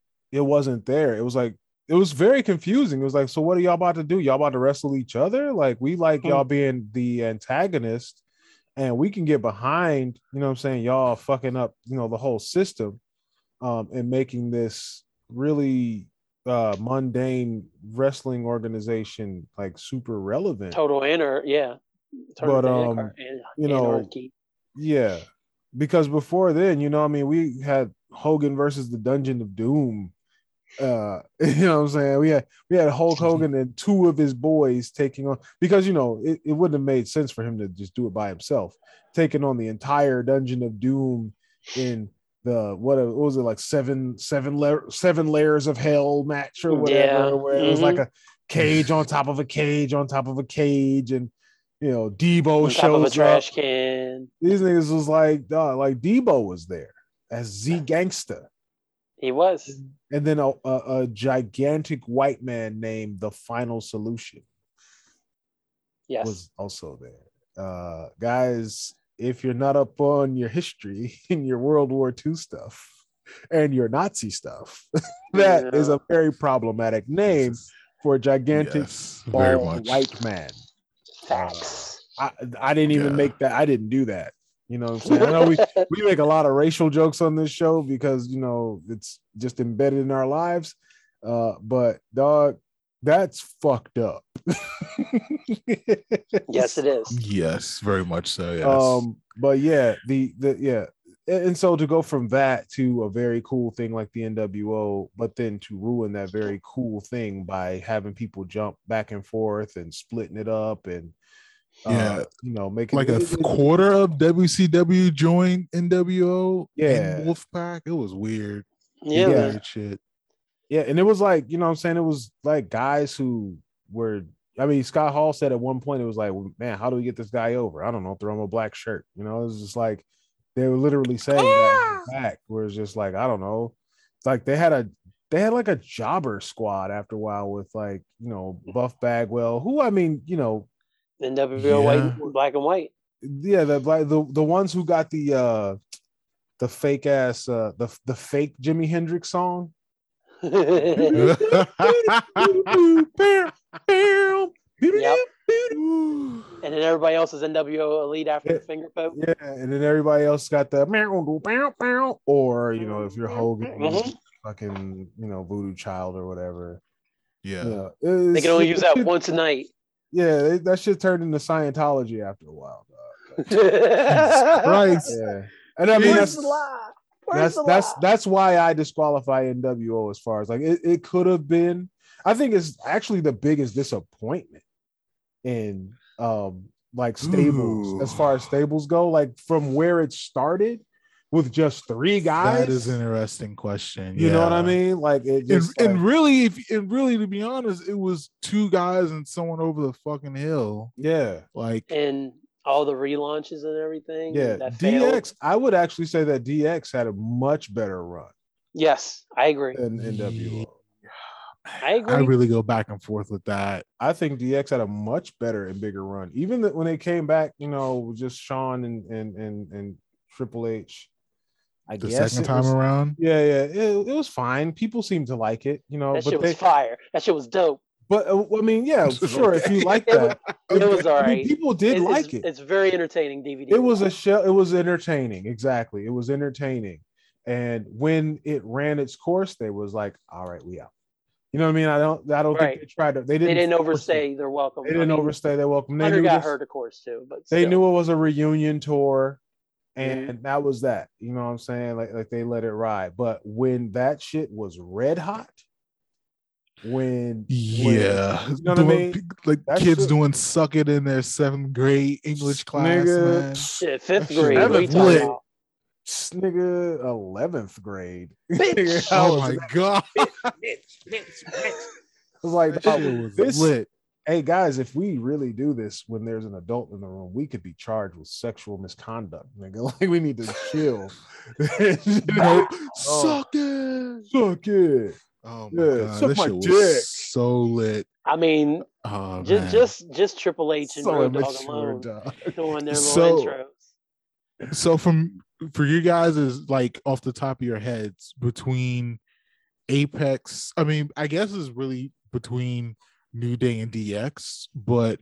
there. It was like, it was very confusing. It was like, so what are y'all about to do? Y'all about to wrestle each other? Like, we like y'all being the antagonist and we can get behind, you know what I'm saying? Y'all fucking up, you know, the whole system and making this really mundane wrestling organization like super relevant. Total inner, yeah. Total but, you know, anarchy. Yeah. Because before then, you know, I mean, we had Hogan versus the Dungeon of Doom. You know what I'm saying? We had Hulk Hogan and two of his boys taking on, because you know it wouldn't have made sense for him to just do it by himself, taking on the entire Dungeon of Doom in the what was it like seven layers of hell match or whatever, where it was like a cage on top of a cage on top of a cage, and you know Debo on shows top of a trash can. These niggas was like, dog, like Debo was there as Z Gangsta. He was. And then a gigantic white man named The Final Solution was also there. Guys, if you're not up on your history and your World War II stuff and your Nazi stuff, that is a very problematic name for a gigantic bald white man. I didn't even make that. I didn't do that. You know what I'm saying? I know we make a lot of racial jokes on this show because, you know, it's just embedded in our lives. But, dog, that's fucked up. Yes, it is. Yes, very much so, yes. But, yeah. And so to go from that to a very cool thing like the NWO, but then to ruin that very cool thing by having people jump back and forth and splitting it up and, you know, making like a quarter of WCW joined NWO, and Wolfpack. It was weird, weird shit. Yeah, and it was like, you know what I'm saying, it was like guys who were, I mean, Scott Hall said at one point, it was like, man, how do we get this guy over? I don't know, throw him a black shirt. You know, it was just like they were literally saying that in the back, where it's just like, I don't know, it's like they had like a jobber squad after a while with like, you know, Buff Bagwell, who, I mean, you know. NWO white, black and white. Yeah, the ones who got the fake ass the fake Jimi Hendrix song. And then everybody else is NWO Elite after the finger poke. Yeah, and then everybody else got the or you know if you're Hogan. fucking, you know, voodoo child or whatever. Yeah. You know, they can only use that once a night. Yeah, that shit turned into Scientology after a while, dog. Right. Yeah. And I mean, that's why I disqualify NWO as far as like it could have been. I think it's actually the biggest disappointment in like stables. Ooh. As far as stables go, like from where it started with just three guys. That is an interesting question. You know what I mean? Like it just and really to be honest, it was two guys and someone over the fucking hill. Yeah. Like and all the relaunches and everything. Yeah. That DX, I would actually say that DX had a much better run. Yes, I agree. Than NWO. I agree. I really go back and forth with that. I think DX had a much better and bigger run. Even when they came back, you know, just Shawn and Triple H. I guess the second time around. Yeah, yeah. It was fine. People seemed to like it, you know. That shit was fire. That shit was dope. But I mean, yeah, sure. If you like that, it was all right. I mean, people did like it. It's very entertaining DVD. It was a show. It was entertaining. Exactly. It was entertaining. And when it ran its course, they was like, "All right, we out." You know what I mean? I don't think they tried to. They didn't overstay their welcome. They didn't overstay their welcome. Hunter got hurt, of course, too. But they knew it was a reunion tour, and that was that. You know what I'm saying? Like they let it ride. But when that shit was red hot. You know what I mean? Like that's kids doing suck it in their seventh grade English class, man. Shit, fifth grade. Nigga, 11th grade. Bitch. Oh my god. Bitch. I was like, this lit. Hey guys, if we really do this when there's an adult in the room, we could be charged with sexual misconduct, nigga. Like we need to chill. You know? Suck it. Oh my god, this shit was so lit. I mean, just Triple H and so Dog alone doing their little intros. So for you guys is like off the top of your heads between Apex. I mean, I guess it's really between New Day and DX, but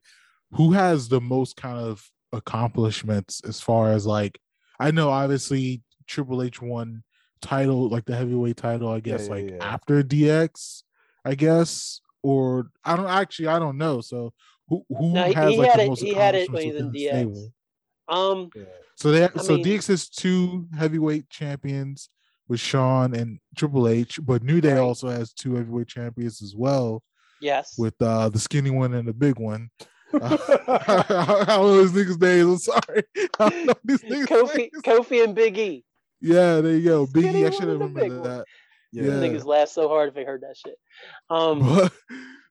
who has the most kind of accomplishments as far as like I know obviously Triple H won title like the heavyweight title I guess after DX I guess or I don't know so who had it when he's in DX DX has two heavyweight champions with Shawn and Triple H but New Day also has two heavyweight champions as well with the skinny one and the big one. I don't know these niggas names. I'm sorry. I don't know these niggas Kofi and Big E. Yeah, there you go. Big E, I should have remembered that. Yeah. Niggas laugh so hard if they heard that shit.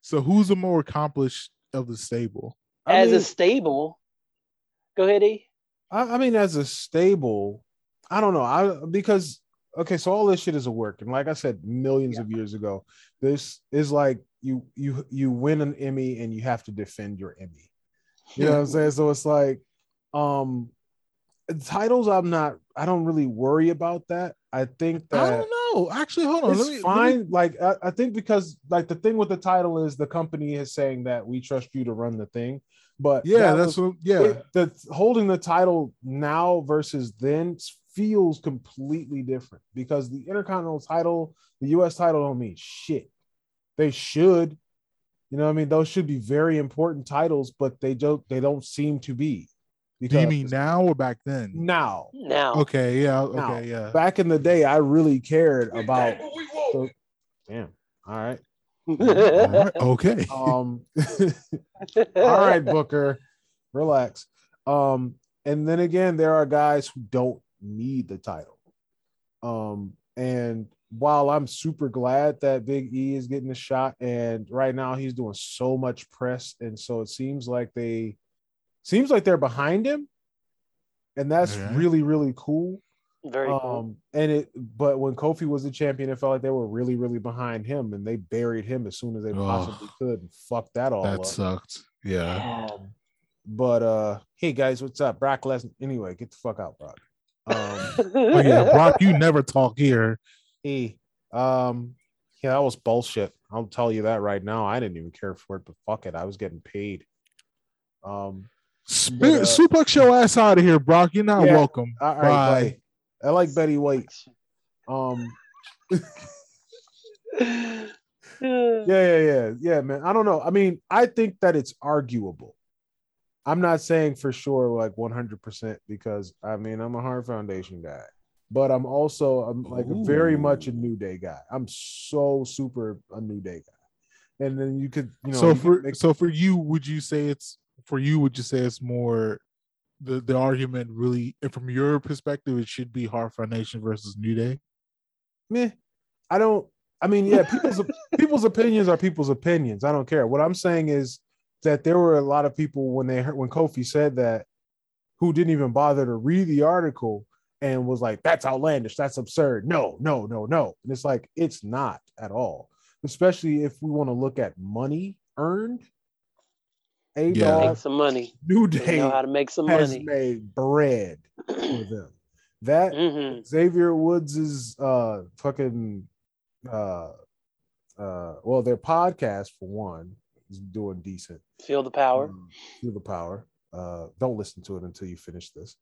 So who's the more accomplished of the stable? Go ahead, E. I mean, as a stable, I don't know. So all this shit is a work. And like I said, millions of years ago, this is like you win an Emmy and you have to defend your Emmy. You know what I'm saying? So it's like, titles, I don't really worry about that. I think that I don't know. Actually, hold on. It's fine. Like I think because like the thing with the title is the company is saying that we trust you to run the thing. But holding the title now versus then feels completely different because the Intercontinental title, the US title don't mean shit. They should. You know what I mean? Those should be very important titles, but they don't seem to be. Do you mean now or back then? Now. Okay, yeah. Back in the day, I really cared about. Damn. All right. Okay. All right, Booker. Relax. And then again, there are guys who don't need the title. And while I'm super glad that Big E is getting a shot, and right now he's doing so much press, and so it seems like they're behind him, and that's really, really cool. Very cool. But when Kofi was the champion, it felt like they were really, really behind him, and they buried him as soon as they possibly could, and fucked that all up. That sucked. Yeah. But hey guys, what's up, Brock Lesnar? Anyway, get the fuck out, Brock. Brock, you never talk here. Hey, that was bullshit. I'll tell you that right now. I didn't even care for it, but fuck it, I was getting paid. Suplex your ass out of here, Brock. You're not welcome. All right, bye. I like Betty White. Yeah, man. I don't know. I mean, I think that it's arguable. I'm not saying for sure, like 100%, because I mean, I'm a Hart Foundation guy, but I'm also very much a New Day guy. I'm so super a New Day guy. And then you could, would you say it's more the argument really, and from your perspective, it should be Hart Foundation versus New Day? Meh. People's opinions are people's opinions. I don't care. What I'm saying is that there were a lot of people when Kofi said that, who didn't even bother to read the article and was like, that's outlandish, that's absurd. No. And it's like, it's not at all. Especially if we want to look at money earned. Make some money. New Day know how to make some has money. Made bread for them. That Xavier Woods' their podcast for one is doing decent. Feel the Power. Don't listen to it until you finish this.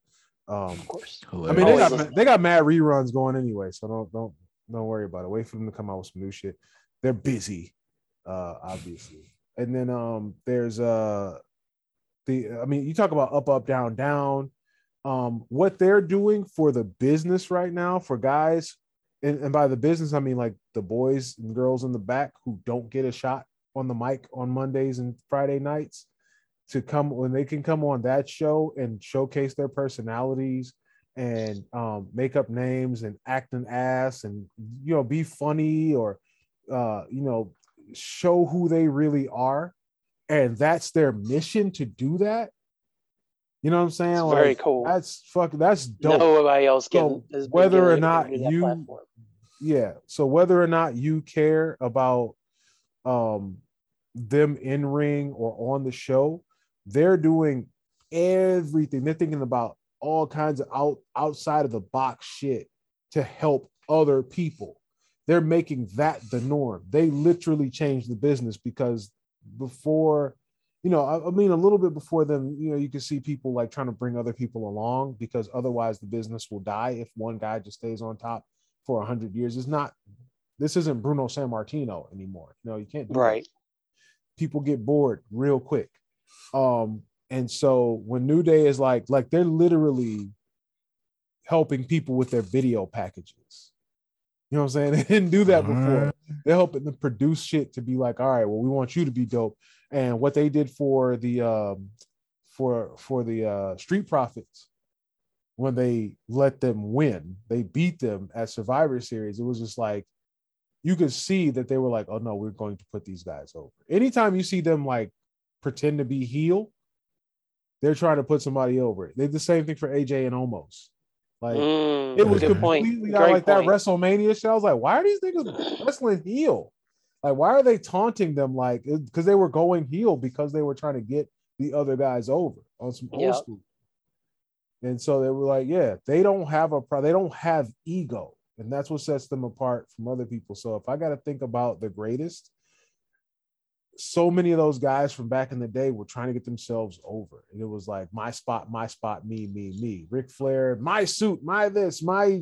Of course. Hilarious. I mean, they got mad reruns going anyway, so don't worry about it. Wait for them to come out with some new shit. They're busy, obviously. And then there's you talk about up, down, down. What they're doing for the business right now for guys, and by the business I mean like the boys and girls in the back who don't get a shot on the mic on Mondays and Friday nights, to come when they can come on that show and showcase their personalities and make up names and act an ass and be funny or show who they really are, and that's their mission to do that. You know what I'm saying? It's like, very cool. That's dope. Nobody else can. So whether or not you, platform. Yeah. So whether or not you care about them in ring or on the show, they're doing everything. They're thinking about all kinds of outside of the box shit to help other people. They're making that the norm. They literally changed the business because before. A little bit before them, you can see people like trying to bring other people along because otherwise the business will die if one guy just stays on top for 100 years. This isn't Bruno Sammartino anymore. No, you can't do right. That. People get bored real quick. And so when New Day is like they're literally helping people with their video packages. You know what I'm saying? They didn't do that before. They're helping them produce shit to be like, all right, well, we want you to be dope. And what they did for the Street Profits, when they let them win, they beat them at Survivor Series. It was just like, you could see that they were like, oh no, we're going to put these guys over. Anytime you see them like pretend to be heel, they're trying to put somebody over. They did the same thing for AJ and Omos. Like it was completely out like that WrestleMania show. I was like, why are these niggas wrestling heel? Like, why are they taunting them? Like, because they were going heel because they were trying to get the other guys over on some old school. And so they were like, yeah, they don't have they don't have ego, and that's what sets them apart from other people. So if I got to think about the greatest, so many of those guys from back in the day were trying to get themselves over. And it was like, my spot, me. Ric Flair, my suit, my this, my,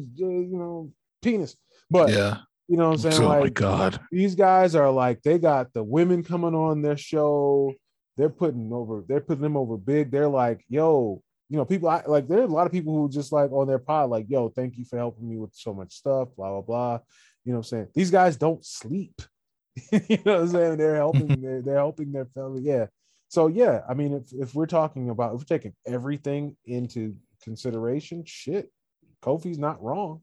penis. But, you know what I'm saying? Oh, like, my God. These guys are like, they got the women coming on their show. They're putting them over big. They're like, yo, people, there are a lot of people who just like on their pod, like, yo, thank you for helping me with so much stuff, blah, blah, blah. You know what I'm saying? These guys don't sleep. You know what I'm saying? They're helping. They're helping their family. Yeah. So yeah, I mean, if we're talking about, if we're taking everything into consideration, shit, Kofi's not wrong.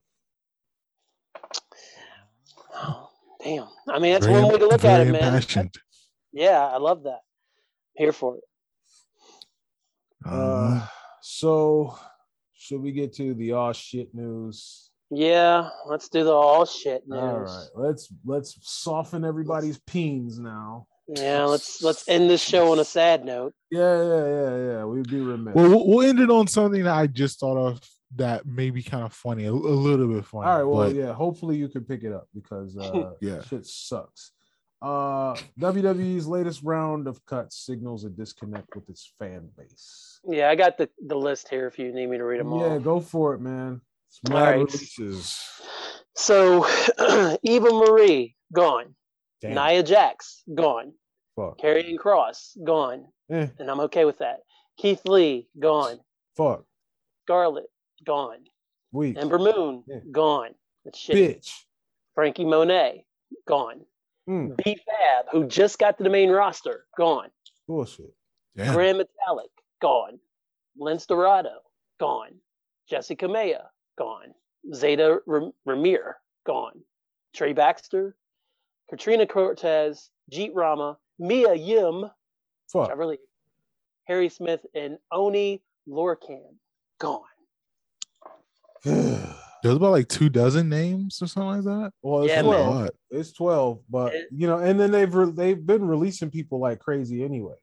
Oh, damn. I mean, that's one way to look at it, man. Yeah, I love that. Here for it. So, should we get to the aw shit news? Yeah, let's do the all shit news. All right, let's soften everybody's peens now. Yeah, let's end this show on a sad note. Yeah. We'd be remiss. Well, we'll end it on something that I just thought of that may be kind of funny, a little bit funny. All right, well, yeah. Hopefully you can pick it up because shit sucks. WWE's latest round of cuts signals a disconnect with its fan base. Yeah, I got the list here if you need me to read them all. Yeah, go for it, man. All right. Releases. So Eva Marie gone. Damn. Nia Jax, gone. Fuck. Karrion Kross, gone. And I'm okay with that. Keith Lee, gone. Fuck. Scarlett, gone. Weak. Ember Moon, gone. Shit. Bitch. Frankie Monet, gone. B-Fab, who just got to the main roster, gone. Bullshit. Damn. Grand Metallic, gone. Lince Dorado, gone. Jessica Maya, gone. Zeta Ramir, gone. Trey Baxter, Katrina Cortez, Jeet Rama, Mia Yim, fuck. Harry Smith, and Oni Lorcan, gone. There's about like 2 dozen names or something like that. Well, it's 12. Man. It's 12, but you know, and then they've been releasing people like crazy anyway.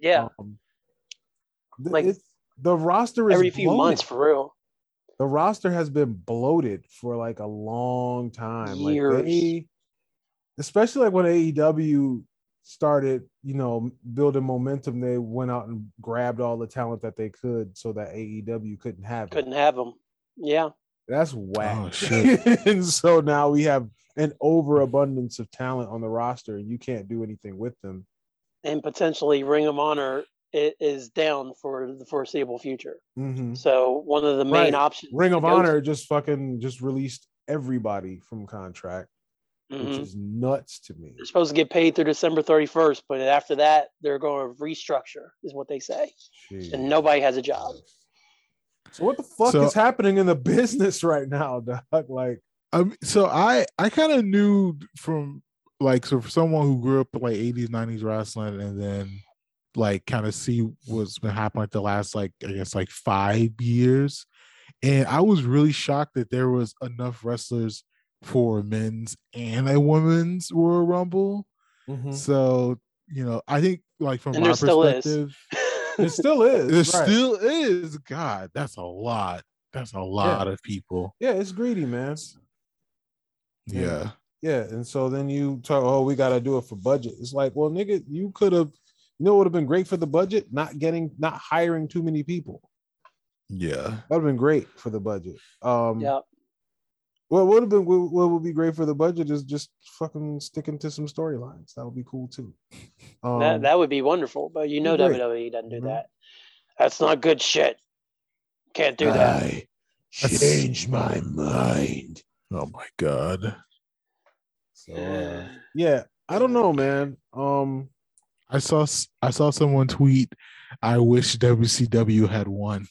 Yeah, like the roster is every few months for real. The roster has been bloated for like a long time. Years. Like they, especially like when AEW started, you know, building momentum, they went out and grabbed all the talent that they could so that AEW couldn't have them. Yeah. That's whack. Oh, shit. And so now we have an overabundance of talent on the roster and you can't do anything with them. And potentially Ring of Honor is down for the foreseeable future. Mm-hmm. So one of the main options. Ring of Honor just released everybody from contract, which is nuts to me. They're supposed to get paid through December 31st, but after that, they're going to restructure is what they say. Jeez. And nobody has a job. So what the fuck is happening in the business right now, dog? Like, I kind of knew from like, so for someone who grew up in like 80s, 90s wrestling, and then like kind of see what's been happening like the last like, I guess like 5 years. And I was really shocked that there was enough wrestlers for men's and a women's Royal Rumble. Mm-hmm. So, you know, I think like from my perspective... It still is. Still is. God, that's a lot. That's a lot of people. Yeah, it's greedy, man. Yeah. Yeah, and so then you talk, oh, we got to do it for budget. It's like, well, nigga, you could have, you know what would have been great for the budget? Not hiring too many people. Yeah. That would have been great for the budget. Yeah. What would be great for the budget is just fucking sticking to some storylines. That would be cool too. That would be wonderful, but you know WWE doesn't do that. That's not good shit. Can't do that. I changed my mind. Oh my god. So yeah, I don't know, man. I saw someone tweet, "I wish WCW had won."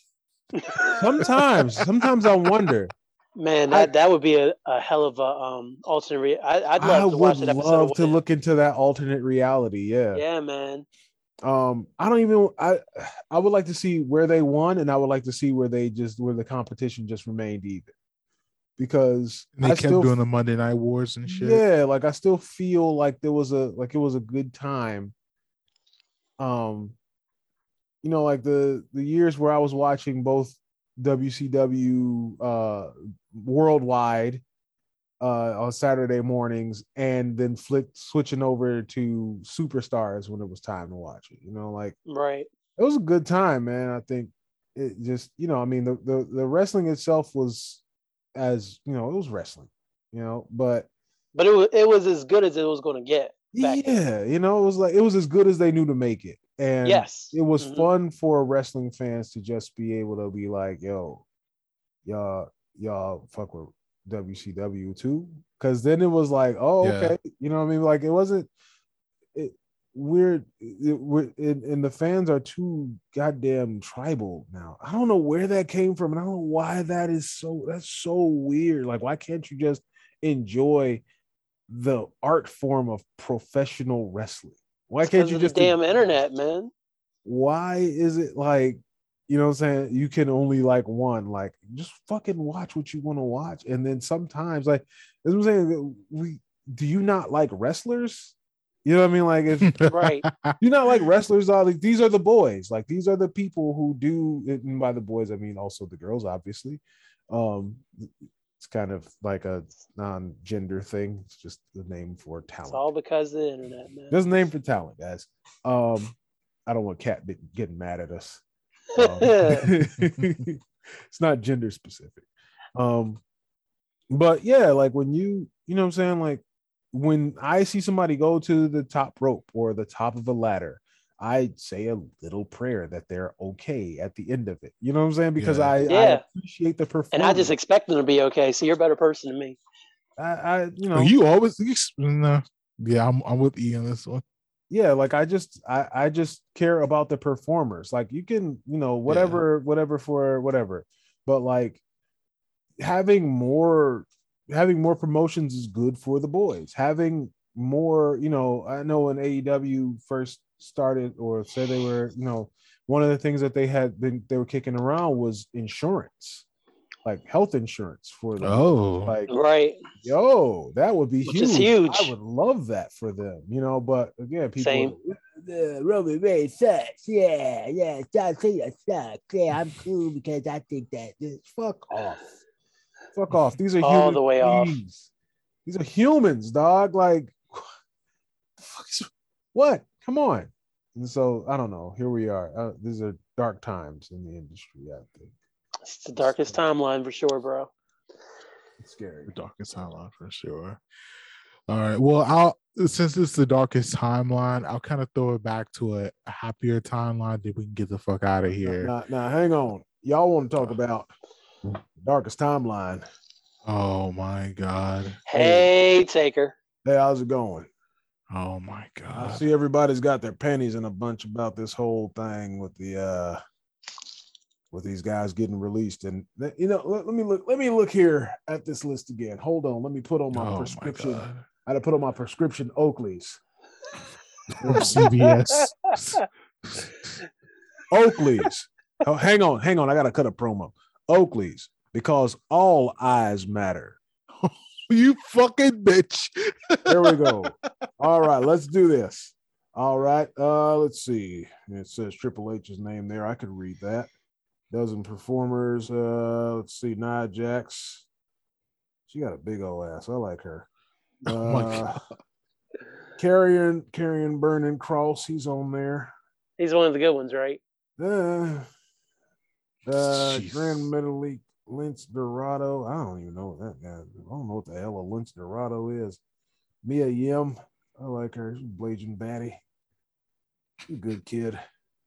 Sometimes I wonder. Man, that would be a hell of a alternate. I would love to look into that alternate reality. Yeah. Yeah, man. I would like to see where they won, and I would like to see where the competition just remained even. Because they kept doing the Monday Night Wars and shit. Yeah, like I still feel like there was it was a good time. You know, like the years where I was watching both WCW worldwide on Saturday mornings, and then switching over to Superstars when it was time to watch it. You know, like it was a good time, man. I think it just, you know, I mean, the wrestling itself was, as you know, it was wrestling, you know, but it was as good as it was going to get. Yeah, then. You know, it was as good as they knew to make it. And it was fun for wrestling fans to just be able to be like, yo, y'all fuck with WCW too. Cause then it was like, oh, okay. You know what I mean? Like and the fans are too goddamn tribal now. I don't know where that came from, and I don't know why that's so weird. Like, why can't you just enjoy the art form of professional wrestling? Why can't you just damn internet, man? Why is it like, you know what I'm saying, you can only like one, like just fucking watch what you want to watch. And then sometimes, like, as I'm saying, do you not like wrestlers? You know what I mean? Like, if you not like wrestlers, like these are the boys, like these are the people who do it. And by the boys, I mean also the girls, obviously. It's kind of like a non-gender thing. It's just the name for talent. It's all because of the internet, man. There's a name for talent, guys. I don't want Kat getting mad at us. It's not gender specific. But yeah, like when you know what I'm saying? Like when I see somebody go to the top rope or the top of a ladder, I say a little prayer that they're okay at the end of it. You know what I'm saying? Because I appreciate the performance. And I just expect them to be okay. So you're a better person than me. I'm with E on this one. Yeah, like I just care about the performers. Like you can, whatever. But like having more promotions is good for the boys. Having more, I know when AEW first started or said they were, one of the things that they were kicking around was insurance, like health insurance for them. Oh, like right. Yo, that would be huge. I would love that for them, but again, people Robbie Ray sucks. Yeah, John Cena sucks. Yeah, I'm cool because I think that fuck off. These are all the way off. These are humans, dog. Like what? Come on. And so I don't know. Here we are. These are dark times in the industry, I think. It's the darkest timeline for sure, bro. It's scary. The darkest timeline for sure. All right. Well, since it's the darkest timeline, I'll kind of throw it back to a happier timeline that we can get the fuck out of here. Now, hang on. Y'all want to talk about the darkest timeline. Oh, my God. Hey, Taker. Hey, how's it going? Oh, my God. I see everybody's got their panties in a bunch about this whole thing with the... with these guys getting released, and let me look here at this list again. Hold on, let me put on my prescription. I had to put on my prescription Oakleys. Or CVS. Oakleys. Oh, hang on. I gotta cut a promo. Oakleys, because all eyes matter. You fucking bitch. There we go. All right, let's do this. All right. Let's see. It says Triple H's name there. I could read that. Dozen performers. Let's see, Nia Jax. She got a big old ass. I like her. Oh my God. Karrion Burning Cross. He's on there. He's one of the good ones, right? Grand Metalik Lince Dorado. I don't even know what that guy is. I don't know what the hell a Lince Dorado is. Mia Yim. I like her. She's blazing baddie. She's a good kid.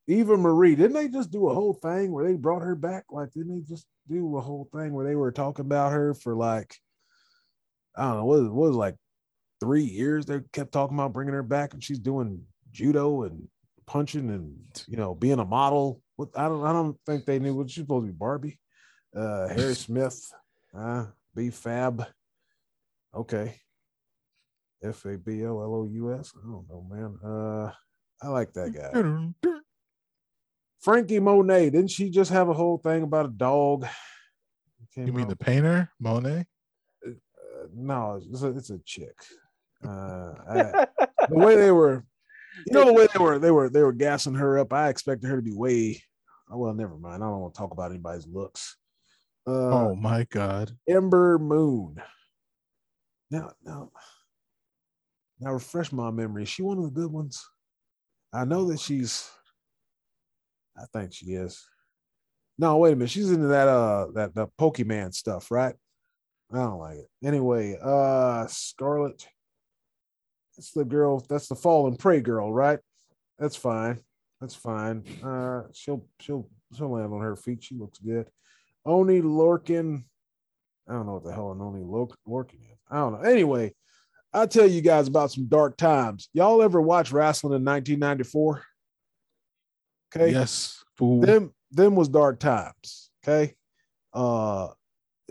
Eva Marie, didn't they just do a whole thing where they brought her back? Like, didn't they just do a whole thing where they were talking about her for like, I don't know, what was like 3 years? They kept talking about bringing her back, and she's doing judo and punching and, being a model. What I don't think they knew what she's supposed to be. Barbie, Harry Smith, B Fab. Okay. FABLLOUS. I don't know, man. I like that guy. Frankie Monet, didn't she just have a whole thing about a dog? You mean the painter, Monet? No, it's a chick. The way they were, they were gassing her up. I expected her to be way. Oh, well, never mind. I don't want to talk about anybody's looks. Oh my God, Ember Moon. Now, refresh my memory. Is she one of the good ones? I know that she's. I think she is. No, wait a minute. She's into that the Pokemon stuff, right? I don't like it. Anyway, Scarlet. That's the girl. That's the Fall and Prey girl, right? That's fine. She'll land on her feet. She looks good. Oni Lorcan. I don't know what the hell an Oni Lorcan is. I don't know. Anyway, I'll tell you guys about some dark times. Y'all ever watch wrestling in 1994? Okay. Yes. Fool. Them was dark times. Okay. In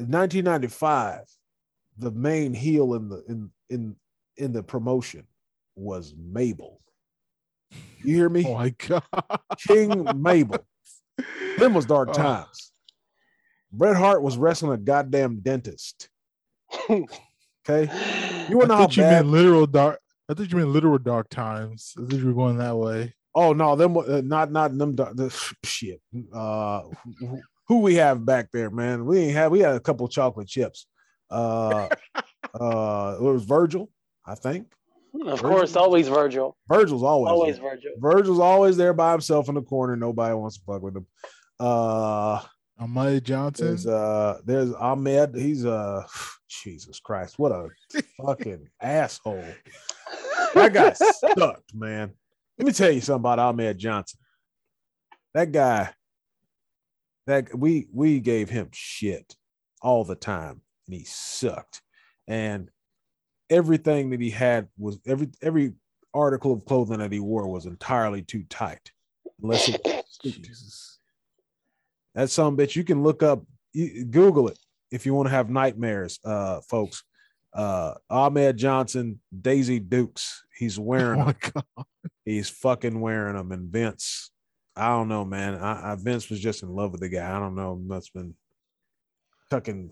1995, the main heel in the promotion was Mabel. You hear me? Oh my God. King Mabel. Them was dark times. Bret Hart was wrestling a goddamn dentist. Okay. You wanna know how bad? I thought you meant literal dark times. I thought you were going that way. Oh no, them not them shit. Who we have back there, man? We had a couple chocolate chips. It was Virgil, I think. Of course, always Virgil. Virgil's always there. Virgil's always there by himself in the corner. Nobody wants to fuck with him. Ahmed Johnson. There's Ahmed. He's Jesus Christ. What a fucking asshole. That guy sucked, man. Let me tell you something about Ahmed Johnson. That guy, that we gave him shit all the time, and he sucked. And everything that he had was every article of clothing that he wore was entirely too tight. Unless it, Jesus. That's some bitch. You can look up, Google it if you want to have nightmares, folks. Ahmed Johnson, Daisy Dukes. He's wearing them. He's fucking wearing them. And Vince, I don't know, man. Vince was just in love with the guy. I don't know. Must have been tucking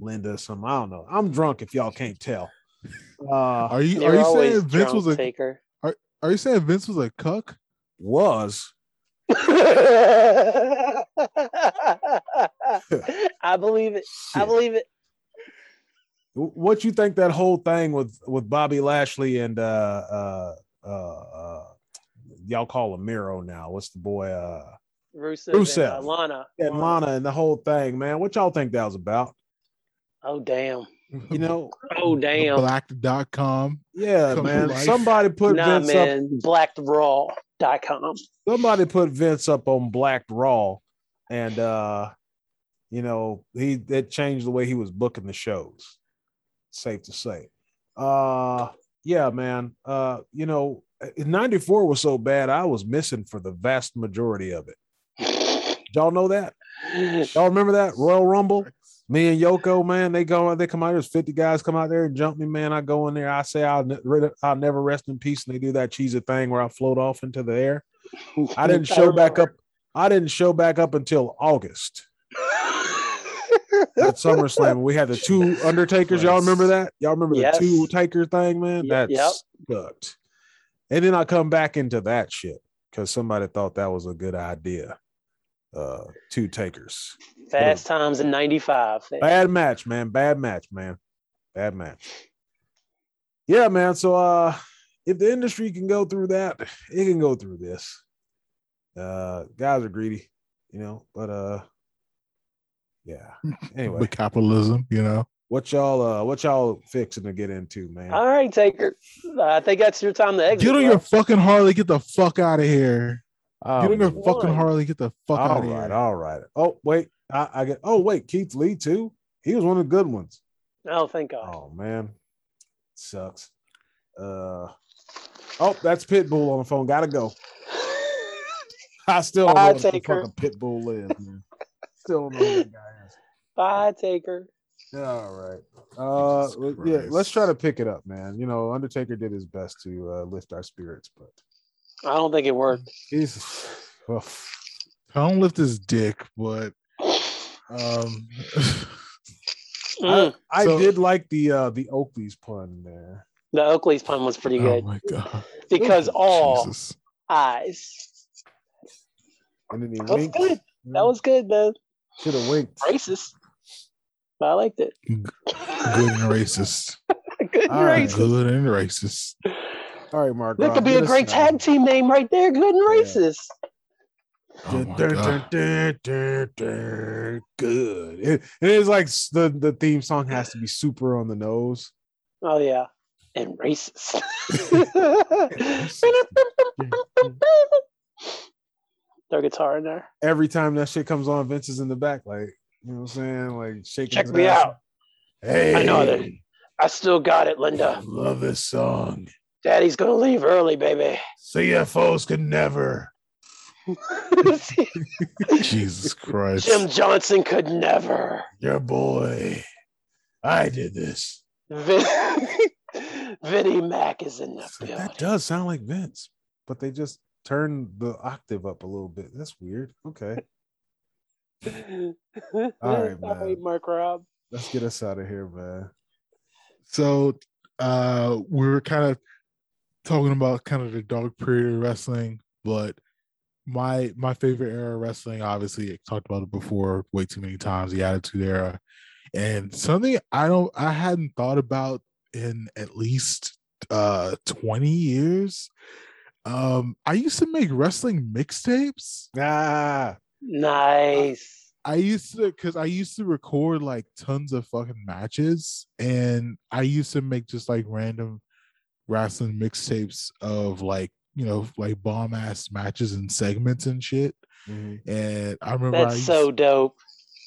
Linda or something. I don't know. I'm drunk if y'all can't tell. Are you saying Vince was a taker? Are you saying Vince was a cuck? Was. I believe it. Shit. I believe it. What you think that whole thing with Bobby Lashley and y'all call him Miro now? What's the boy? Rusev. And, Lana. And Lana and the whole thing, man. What y'all think that was about? Oh damn. You know, oh damn. Blacked.com. Yeah, man. Somebody put Vince up. Blackedraw.com. Somebody put Vince up on Blacked Raw, and you know, that changed the way he was booking the shows. Safe to say. Yeah, man. You know, 94 was so bad I was missing for the vast majority of it. Y'all know that? Y'all remember that? Royal Rumble? Me and Yoko, man, they come out. There's 50 guys come out there and jump me, man. I go in there. I say, I'll never rest in peace. And they do that cheesy thing where I float off into the air. I didn't show back up until August. At SummerSlam, we had the two Undertakers. Y'all remember that? Y'all remember the two Taker thing, man? That sucked. And then I come back into that shit because somebody thought that was a good idea. Two Takers. Fast Times in 95. Bad match, man. Yeah, man. So if the industry can go through that, it can go through this. Guys are greedy, you know, but yeah. Anyway. With capitalism, you know. What y'all fixing to get into, man? All right, Taker. I think that's your time to exit. Get on your fucking Harley, get the fuck out of here. Get on your fucking Harley, get the fuck out of here. All right. Oh, wait. I get Keith Lee too. He was one of the good ones. Oh, thank God. Oh man. Sucks. That's Pitbull on the phone. Gotta go. I still don't know what the fucking Pitbull is, man. Still don't know who that guy is. Bye, Taker. All right. Yeah, let's try to pick it up, man. You know, Undertaker did his best to lift our spirits, but I don't think it worked. Jesus. Well, I don't lift his dick, but I did like the Oakleys pun there. The Oakleys pun was pretty good. Oh my God. Because all Jesus. Eyes. And then he winked. Good. That was good, though. Should have winked. Racist. But I liked it. Good and racist. All right, Mark. That could be a great tag team name right there. Good and racist. Good. It is like the theme song has to be super on the nose. Oh yeah, and racist. Throw guitar in there. Every time that shit comes on, Vince is in the back, like, you know what I'm saying, like shaking. Check me out. Hey, I know that. I still got it, Linda. I love this song. Daddy's gonna leave early, baby. CFOs can never. Jesus Christ. Jim Johnson could never. Your boy. I did this. Vinnie Mac is in the building. That does sound like Vince, but they just turned the octave up a little bit. That's weird. Okay. All right, man. Mark Robb. Let's get us out of here, man. So we were kind of talking about kind of the dark period of wrestling, but my favorite era of wrestling, obviously, I talked about it before way too many times, the Attitude Era. And something I hadn't thought about in at least 20 years. I used to make wrestling mixtapes. Nice. I used to record like tons of fucking matches, and I used to make just like random wrestling mixtapes of like, you know, like bomb ass matches and segments and shit. Mm-hmm. And I remember dope.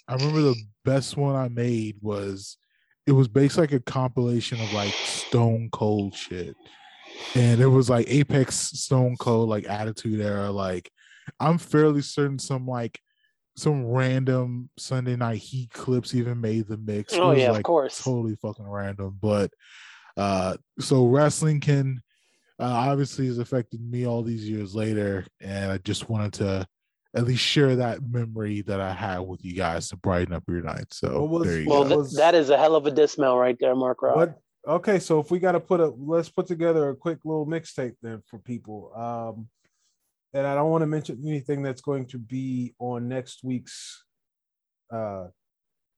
I remember the best one I made was, it was based like a compilation of like Stone Cold shit. And it was like Apex Stone Cold, like Attitude Era. Like, I'm fairly certain some random Sunday Night Heat clips even made the mix. Oh, yeah, of course. Totally fucking random. But so wrestling can obviously has affected me all these years later. And I just wanted to at least share that memory that I had with you guys to brighten up your night. So, that is a hell of a dismount right there, Mark Rock. Okay, so if we got to let's put together a quick little mixtape there for people. And I don't want to mention anything that's going to be on next week's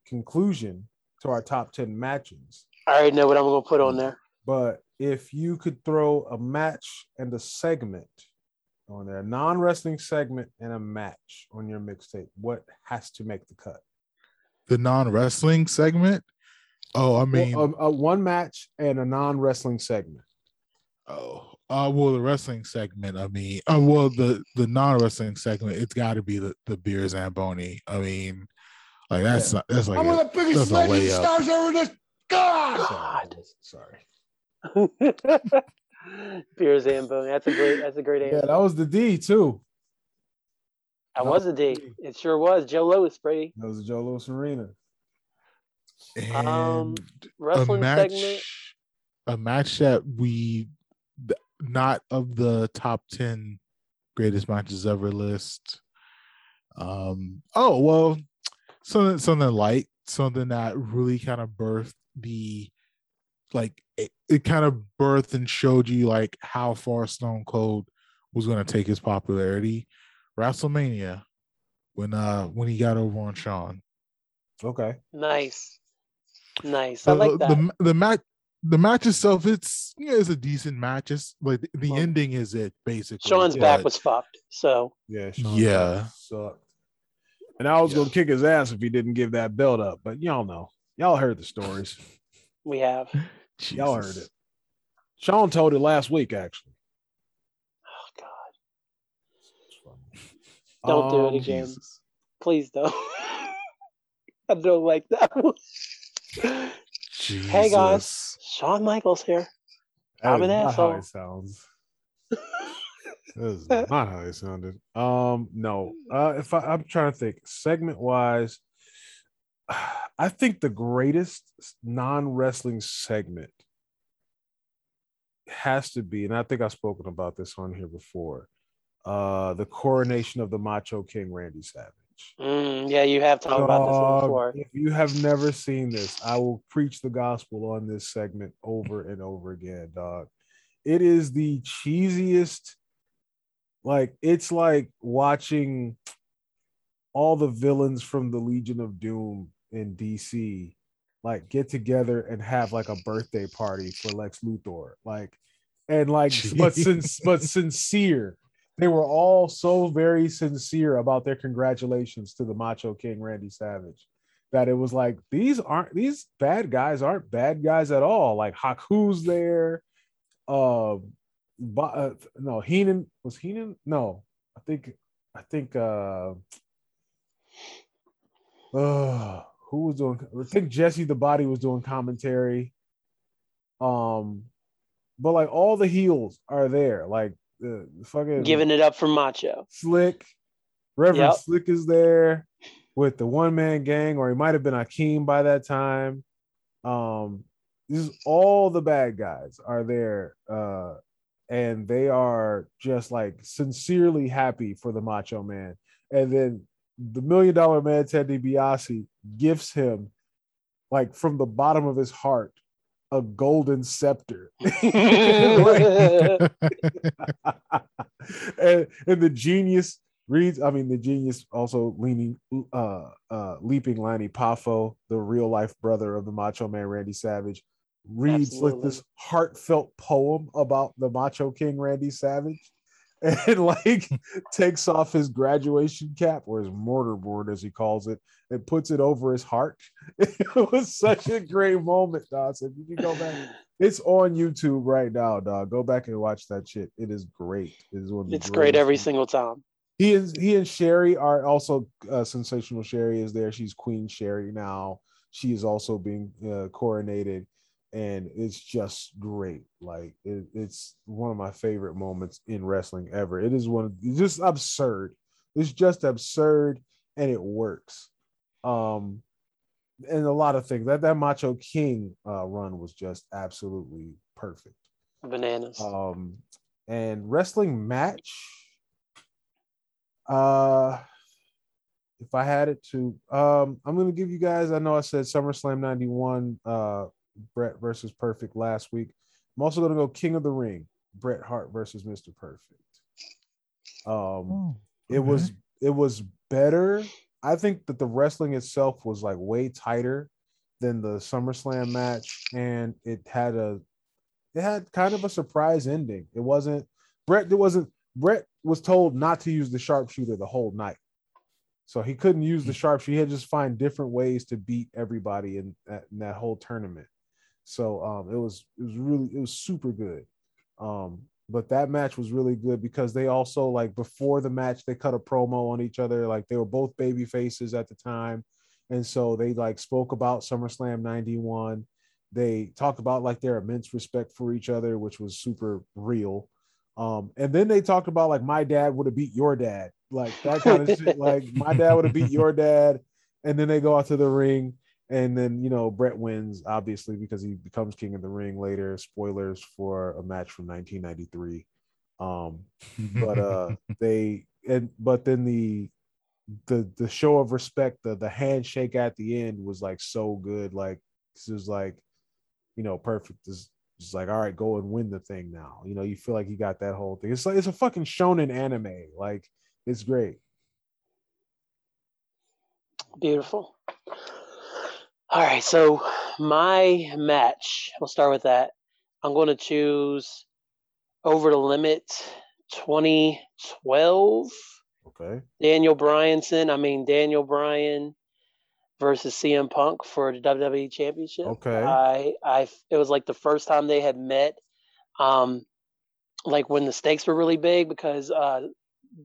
conclusion to our top 10 matches. I already know what I'm going to put on there. But if you could throw a match and a segment on there, a non-wrestling segment and a match on your mixtape, what has to make the cut? The non-wrestling segment? Oh, I mean, one match and a non-wrestling segment. Oh, the wrestling segment. I mean, the non-wrestling segment. It's got to be the beer Zamboni. I mean, like that's I'm one of the biggest legend stars ever. God, sorry. Beer Zamboni. That's a great answer. Yeah, that was the D too. That was the D. It sure was. Joe Louis, Brady. That was the Joe Louis Arena. And wrestling segment, a match that we not of the top 10 greatest matches ever list. Something light, something that really kind of birthed it kind of birthed and showed you like how far Stone Cold was going to take his popularity. WrestleMania, when he got over on Shawn. Okay. Nice. I like that. The match itself, it's a decent match. It's like the ending is it basically. Sean's back was fucked. So yeah, sucked. And I was gonna kick his ass if he didn't give that belt up. But y'all know, y'all heard the stories. We have. Jesus. Y'all heard it. Sean told it last week, actually. Oh God! Don't do it again, Jesus. Please don't. I don't like that one. Jesus. Hey guys, Shawn Michaels here. I'm an asshole. How it sounds. That's not how it sounded. No. If I'm trying to think, segment wise, I think the greatest non-wrestling segment has to be, and I think I've spoken about this on here before, the coronation of the Macho King Randy Savage. Yeah, you have talked about this one before. If you have never seen this, I will preach the gospel on this segment over and over again, dog. It is the cheesiest. Like, it's like watching all the villains from the Legion of Doom in DC like get together and have like a birthday party for Lex Luthor. But sincere. They were all so very sincere about their congratulations to the Macho King Randy Savage that it was like, these bad guys aren't bad guys at all. Like Haku's there. Heenan. Was Heenan? No. I think who was doing? I think Jesse the Body was doing commentary. But like all the heels are there. Like, fucking giving it up for Macho. Slick. Reverend Slick is there with the one-man gang, or he might have been Akeem by that time. This is all the bad guys are there, and they are just like sincerely happy for the Macho Man. And then the $1 Million Man Ted DiBiase gifts him, like from the bottom of his heart, a golden scepter. and the genius also leaping Lanny Poffo, the real life brother of the Macho Man Randy Savage, reads like this heartfelt poem about the Macho King Randy Savage. and like takes off his graduation cap or his mortarboard, as he calls it, and puts it over his heart. It was such a great moment, dog. So if you can go back, it's on YouTube right now, dog. Go back and watch that shit. It is great. It's great every single time. He and Sherry are also sensational. Sherry is there. She's Queen Sherry now. She is also being coronated. And it's just great. Like it's one of my favorite moments in wrestling ever. It is one of just absurd. It's just absurd, and it works. And a lot of things that Macho King run was just absolutely perfect. Bananas. And wrestling match. If I had it to, I'm gonna give you guys. I know I said SummerSlam '91. Bret versus Perfect last week. I'm also going to go King of the Ring, Bret Hart versus Mr. Perfect. Okay. It was better. I think that the wrestling itself was like way tighter than the SummerSlam match, and it had kind of a surprise ending. Bret was told not to use the sharpshooter the whole night. So he couldn't use the sharpshooter. He had to just find different ways to beat everybody in that whole tournament. So it was super good. But that match was really good because they also, like, before the match, they cut a promo on each other. Like, they were both baby faces at the time. And so they, like, spoke about SummerSlam 91. They talked about, like, their immense respect for each other, which was super real. And then they talked about, like, my dad would have beat your dad. Like, that kind of shit. Like, my dad would have beat your dad. And then they go out to the ring. And then, you know, Bret wins, obviously, because he becomes King of the Ring later. Spoilers for a match from 1993. But then the show of respect, the handshake at the end was like so good. Like, it was like, you know, Perfect is just like, all right, go and win the thing now. You know, you feel like you got that whole thing. It's like it's a fucking shonen anime. Like, it's great. Beautiful. All right, so my match, we'll start with that. I'm going to choose Over the Limit 2012. Okay. Daniel Bryan versus CM Punk for the WWE Championship. Okay. It was like the first time they had met, like when the stakes were really big, because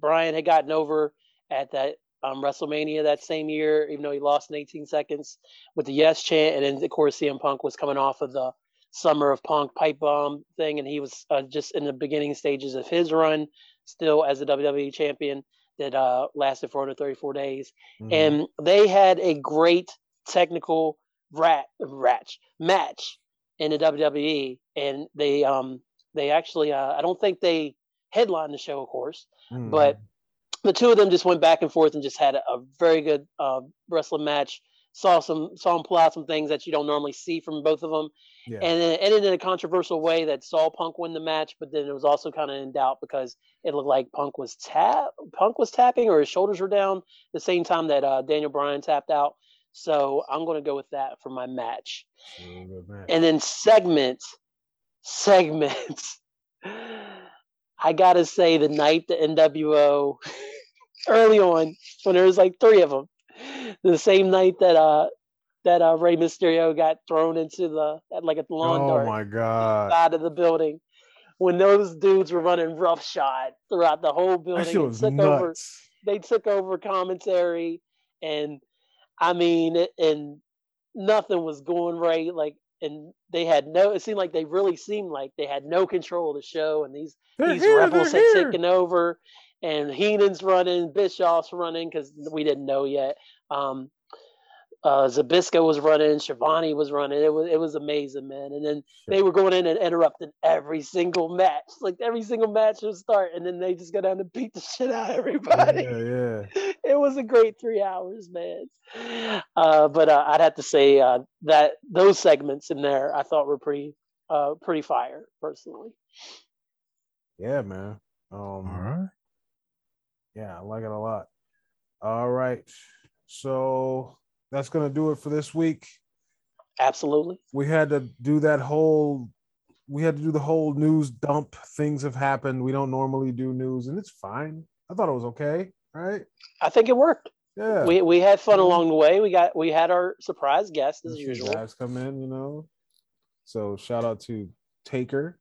Bryan had gotten over at that WrestleMania that same year, even though he lost in 18 seconds with the yes chant. And then, of course, CM Punk was coming off of the Summer of Punk pipe bomb thing, and he was just in the beginning stages of his run still as the WWE champion that lasted 434 days. Mm-hmm. And they had a great technical match in the WWE, and they actually I don't think they headlined the show, of course, mm-hmm. but the two of them just went back and forth and just had a very good wrestling match. Saw him pull out some things that you don't normally see from both of them. Yeah. And then it ended in a controversial way that saw Punk win the match, but then it was also kind of in doubt because it looked like Punk was tapping or his shoulders were down the same time that Daniel Bryan tapped out. So I'm going to go with that for my match. And then segments. I got to say, the night the NWO, early on, when there was like three of them, the same night that Rey Mysterio got thrown into the lawn dart, oh my God, side of the building, when those dudes were running roughshod throughout the whole building. That shit was nuts. They took over commentary, and and nothing was going right. Like, and they had it seemed like they had no control of the show, and these rebels had taken over, and Heenan's running, Bischoff's running, because we didn't know yet. Zabisco was running, Schiavone was running. It was amazing, man. And then they were going in and interrupting every single match. Like, every single match would start, and then they just go down and beat the shit out of everybody. Yeah. It was a great 3 hours, man. But I'd have to say that those segments in there I thought were pretty fire, personally. Yeah, man. All right. Yeah, I like it a lot. All right, so that's going to do it for this week. Absolutely. We had to do that whole we had to do the whole news dump. Things have happened. We don't normally do news, and it's fine. I thought it was okay, right? I think it worked. Yeah, we had fun along the way. We had our surprise guest as usual. Guys come in, you know. So shout out to Taker.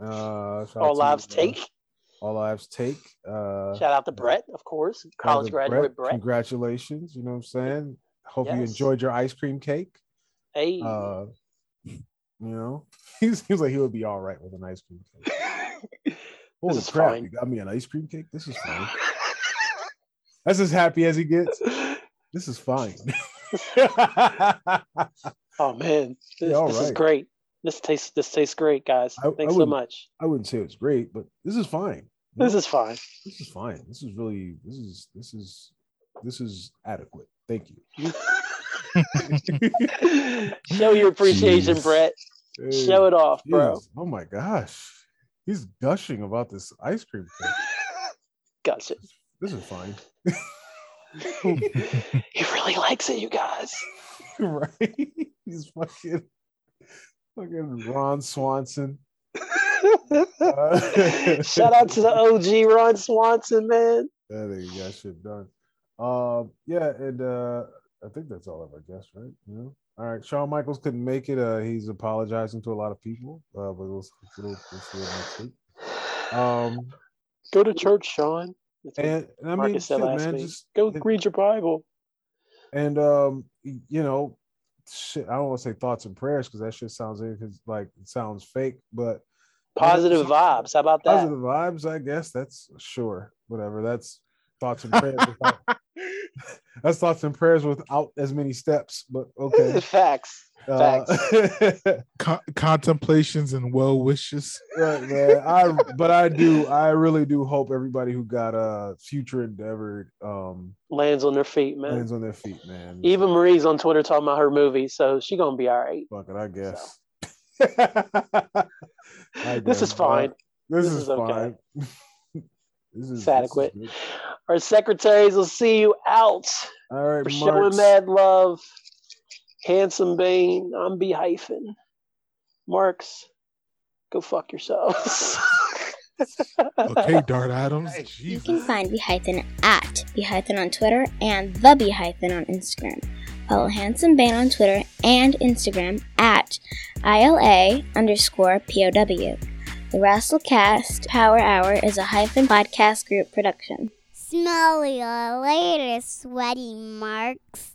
All Lives Take. Shout out to Brett, of course. College graduate Brett. Congratulations. You know what I'm saying? Hope you enjoyed your ice cream cake. Hey. You know, he seems like he would be all right with an ice cream cake. Holy crap, fine. You got me an ice cream cake? This is fine. That's as happy as he gets. This is fine. Oh, man. This is great. This tastes great, guys. Thanks so much. I wouldn't say it's great, but this is fine. You know? This is fine. This is adequate. Thank you. Show your appreciation, Brett. Hey, show it off, bro. Oh my gosh, he's gushing about this ice cream thing. Gotcha. This is fine. He really likes it, you guys. Right? He's fucking Ron Swanson. Shout out to the OG Ron Swanson, man. That ain't got shit done. I think that's all of our guests, right? Yeah. All right. Shawn Michaels couldn't make it. He's apologizing to a lot of people. But we'll see next week. Go to church, Shawn. And I mean, shit, man, just go read your Bible. And you know, shit, I don't want to say thoughts and prayers because that shit sounds fake, but positive vibes. How about that? Positive vibes, I guess. That's sure. Whatever. That's thoughts and prayers. That's thoughts and prayers without as many steps, but okay. Facts. Contemplations and well wishes. Right, man. I really do hope everybody who got a future endeavor lands on their feet, man. Even Marie's on Twitter talking about her movie, so she's gonna be all right. Fuck it, I guess. So. This is fine. This is fine. Okay. It's adequate. Our secretaries will see you out. All right, for showing mad love. Handsome Bane, I'm B-hyphen. Marks, go fuck yourselves. Okay, Dart Adams. Jesus. You can find B-hyphen at B-hyphen on Twitter and the B-hyphen on Instagram. Follow Handsome Bane on Twitter and Instagram at ILA_POW. The Razzlecast Power Hour is a hyphen podcast group production. Smell you later, sweaty marks.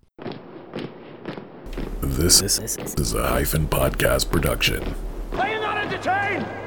This is a hyphen podcast production. Are you not entertained?